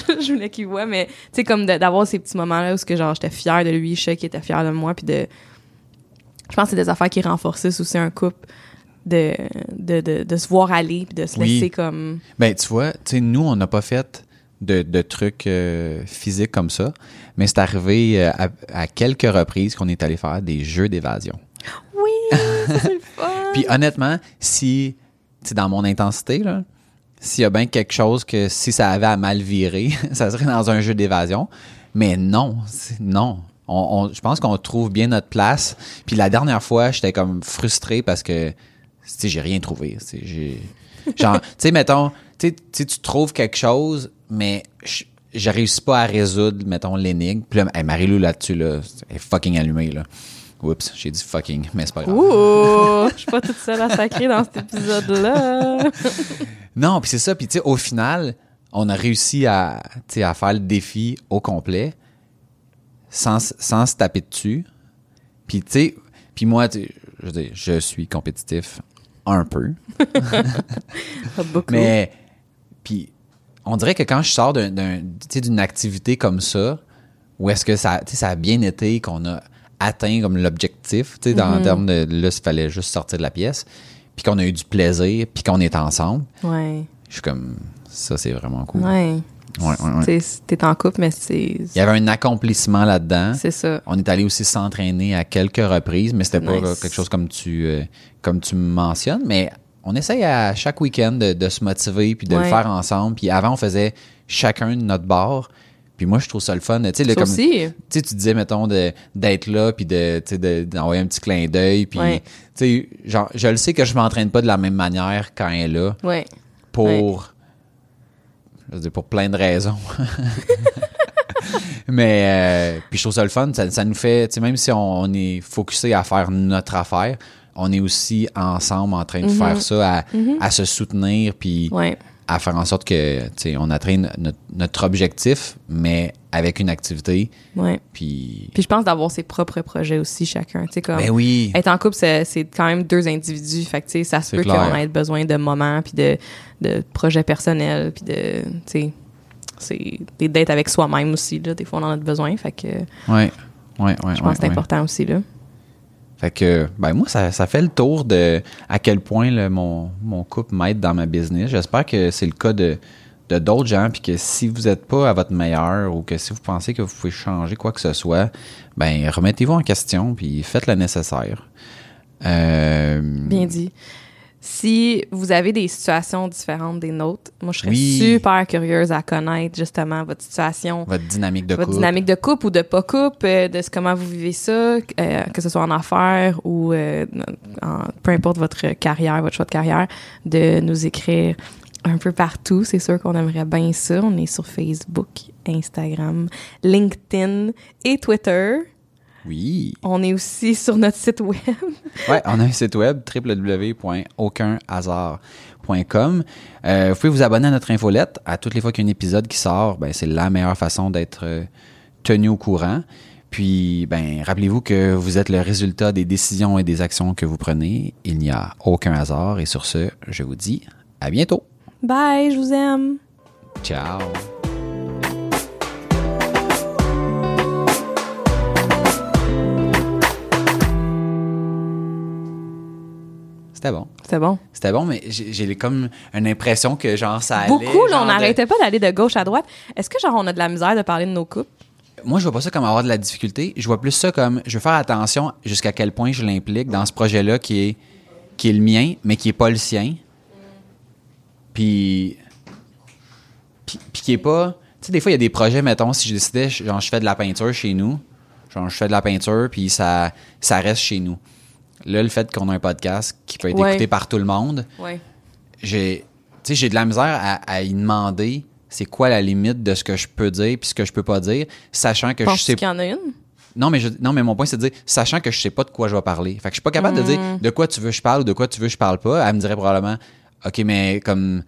je voulais qu'il voit, mais tu sais, comme de, d'avoir ces petits moments-là où ce que genre j'étais fière de lui, je sais qu'il était fier de moi, puis de, je pense que c'est des affaires qui renforcent aussi un couple de de de, de se voir aller puis de se oui. laisser comme. Ben tu vois, tu sais, nous on n'a pas fait. De, de trucs euh, physiques comme ça. Mais c'est arrivé euh, à, à quelques reprises qu'on est allé faire des jeux d'évasion. Oui, c'est le fun! Puis honnêtement, si, c'est dans mon intensité, là, s'il y a bien quelque chose que si ça avait à mal virer, ça serait dans un jeu d'évasion. Mais non, non. On, on, je pense qu'on trouve bien notre place. Puis la dernière fois, j'étais comme frustré parce que, tu sais, j'ai rien trouvé. J'ai, genre, tu sais, mettons, tu sais, tu trouves quelque chose... mais je, je réussis pas à résoudre, mettons, l'énigme. Puis là, hey, Marie-Lou, là-dessus, là, elle est fucking allumée, là. Oups, j'ai dit fucking, mais c'est pas grave. Ouh! Je suis pas toute seule à sacrer dans cet épisode-là. Non, puis c'est ça. Puis tu sais, au final, on a réussi à, à faire le défi au complet sans, sans se taper dessus. Puis tu sais, puis moi, je veux dire, je suis compétitif un peu. Beaucoup. Mais, puis... on dirait que quand je sors d'un, d'un, d'une activité comme ça, où est-ce que ça, ça a bien été, qu'on a atteint comme l'objectif, tu sais, dans mm-hmm. termes de là, il fallait juste sortir de la pièce, puis qu'on a eu du plaisir, puis qu'on est ensemble. Ouais. Je suis comme, ça, c'est vraiment cool. Ouais. Ouais, ouais, ouais. T'es en couple, mais c'est... Il y avait un accomplissement là-dedans. C'est ça. On est allé aussi s'entraîner à quelques reprises, mais c'était nice. Pas quelque chose comme tu, euh, comme tu mentionnes, mais on essaye à chaque week-end de, de se motiver puis de ouais. le faire ensemble. Puis avant, on faisait chacun de notre bord. Puis moi, je trouve ça le fun. Tu sais, là, comme, aussi. Tu disais, mettons, de, d'être là puis de, de, d'envoyer un petit clin d'œil. Puis, ouais. tu sais, genre, je le sais que je m'entraîne pas de la même manière quand elle est là ouais. pour... Ouais. pour plein de raisons. Mais, euh, puis je trouve ça le fun, ça, ça nous fait, tu sais, même si on, on est focusé à faire notre affaire, on est aussi ensemble en train de mm-hmm. faire ça, à, mm-hmm. à se soutenir, puis ouais. à faire en sorte que, tu sais, on atteigne notre, notre objectif, mais avec une activité. Ouais. Puis... puis je pense d'avoir ses propres projets aussi, chacun. Tu sais, comme... Ben oui! Être en couple, c'est, c'est quand même deux individus. Fait que, tu sais, ça se c'est peut clair. Qu'on ait besoin de moments, puis de, de projets personnels, puis de, tu sais, c'est des dates avec soi-même aussi, là. Des fois, on en a besoin, fait que... Ouais, ouais, ouais. Je pense ouais, que c'est ouais. important aussi, là. Fait que, ben moi, ça, ça fait le tour de à quel point là, mon, mon couple m'aide dans ma business. J'espère que c'est le cas de... de d'autres gens, puis que si vous n'êtes pas à votre meilleur ou que si vous pensez que vous pouvez changer quoi que ce soit, ben remettez-vous en question, puis faites le nécessaire. Euh... Bien dit. Si vous avez des situations différentes des nôtres, moi, je serais oui. super curieuse à connaître, justement, votre situation. Votre dynamique de votre couple. Votre dynamique de couple ou de pas couple, de comment vous vivez ça, euh, que ce soit en affaires ou euh, en, peu importe votre carrière, votre choix de carrière, de nous écrire un peu partout. C'est sûr qu'on aimerait bien ça. On est sur Facebook, Instagram, LinkedIn et Twitter. Oui. On est aussi sur notre site web. Oui, on a un site web, w w w point aucun hasard point com. Euh, vous pouvez vous abonner à notre infolette. À toutes les fois qu'il y a un épisode qui sort, ben, c'est la meilleure façon d'être euh, tenu au courant. Puis, ben, rappelez-vous que vous êtes le résultat des décisions et des actions que vous prenez. Il n'y a aucun hasard. Et sur ce, je vous dis à bientôt. Bye, je vous aime. Ciao. C'était bon. C'était bon. C'était bon, mais j'ai, j'ai comme une impression que genre ça allait... Beaucoup, là, on n'arrêtait de... pas d'aller de gauche à droite. Est-ce que genre on a de la misère de parler de nos couples? Moi, je vois pas ça comme avoir de la difficulté. Je vois plus ça comme je veux faire attention jusqu'à quel point je l'implique dans ce projet-là qui est, qui est le mien, mais qui est pas le sien. Puis, puis, puis qui est pas... Tu sais, des fois, il y a des projets, mettons, si je décidais, genre, je fais de la peinture chez nous, genre, je fais de la peinture, puis ça, ça reste chez nous. Là, le fait qu'on a un podcast qui peut être ouais. écouté par tout le monde, ouais. j'ai, tu sais, j'ai de la misère à, à y demander c'est quoi la limite de ce que je peux dire puis ce que je peux pas dire, sachant que Pense je sais... qu'il y en a une? Non mais, je, non, mais mon point, c'est de dire, sachant que je sais pas de quoi je vais parler. Fait que je suis pas capable mmh. de dire de quoi tu veux je parle ou de quoi tu veux je parle pas. Elle me dirait probablement... OK, mais comme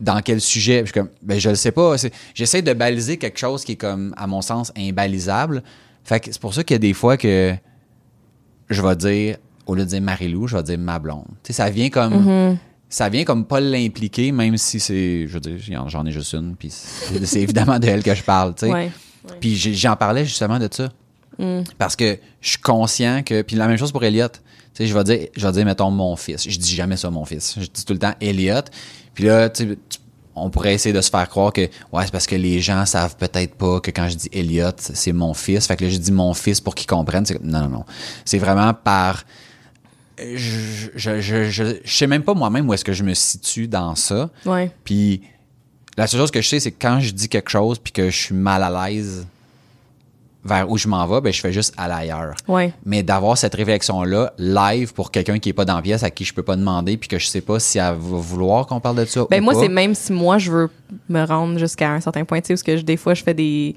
dans quel sujet? Puis je, comme, ben, je le sais pas. C'est, j'essaie de baliser quelque chose qui est comme, à mon sens, imbalisable. Fait que c'est pour ça qu'il y a des fois que je vais dire, au lieu de dire Marie-Lou, je vais dire ma blonde. Tu sais, ça vient comme, mm-hmm. ça vient comme pas l'impliquer, même si c'est, je veux dire, j'en ai juste une, puis c'est, c'est évidemment de elle que je parle, tu sais. Ouais, ouais. Puis j'en parlais justement de ça. Mm. Parce que je suis conscient que, puis la même chose pour Éliot. Tu sais, je vais dire, je vais dire, mettons, mon fils. Je dis jamais ça, mon fils. Je dis tout le temps Éliot. Puis là, tu sais, on pourrait essayer de se faire croire que, ouais, c'est parce que les gens savent peut-être pas que quand je dis Éliot, c'est mon fils. Fait que là, je dis mon fils pour qu'ils comprennent. C'est, non, non, non. C'est vraiment par, je, je, je, je, je sais même pas moi-même où est-ce que je me situe dans ça. Ouais. Puis la seule chose que je sais, c'est que quand je dis quelque chose puis que je suis mal à l'aise vers où je m'en vais, ben je fais juste aller ailleurs. Ouais. Mais d'avoir cette réflexion-là live pour quelqu'un qui n'est pas dans la pièce, à qui je peux pas demander, puis que je sais pas si elle va vouloir qu'on parle de ça ben ou moi, pas. Moi, c'est même si moi, je veux me rendre jusqu'à un certain point, tu sais, parce que je, des fois, je fais des,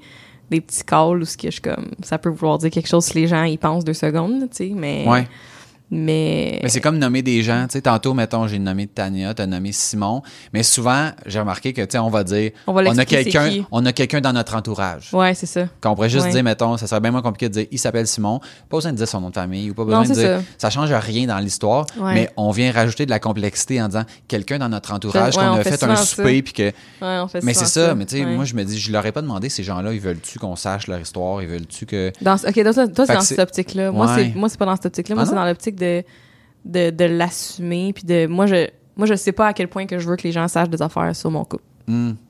des petits calls où ce que je, comme, ça peut vouloir dire quelque chose si les gens y pensent deux secondes, tu sais, mais... Ouais. Mais, mais c'est comme nommer des gens. Tu sais, tantôt, mettons, j'ai nommé Tania, t'as nommé Simon. Mais souvent, j'ai remarqué que, tu sais, on va dire, on, va on a quelqu'un on a quelqu'un dans notre entourage. Ouais, c'est ça. Qu'on pourrait juste ouais. dire, mettons, ça serait bien moins compliqué de dire, il s'appelle Simon. Pas besoin de dire son nom de famille ou pas besoin non, de dire, ça. ça change rien dans l'histoire. Ouais. Mais on vient rajouter de la complexité en disant, quelqu'un dans notre entourage, ouais, qu'on a fait, fait un souper. Puis que... ouais, on fait mais c'est ça, ça. Mais tu sais, ouais. moi, je me dis, je leur ai pas demandé, ces gens-là, ils veulent-tu qu'on sache leur histoire? Ils veulent-tu que... Dans... OK, donc, toi, toi c'est dans cette optique-là. Moi, c'est pas dans cette optique-là. Moi, c'est dans l'optique de, de, de l'assumer puis de moi je moi je sais pas à quel point que je veux que les gens sachent des affaires sur mon couple. Mm.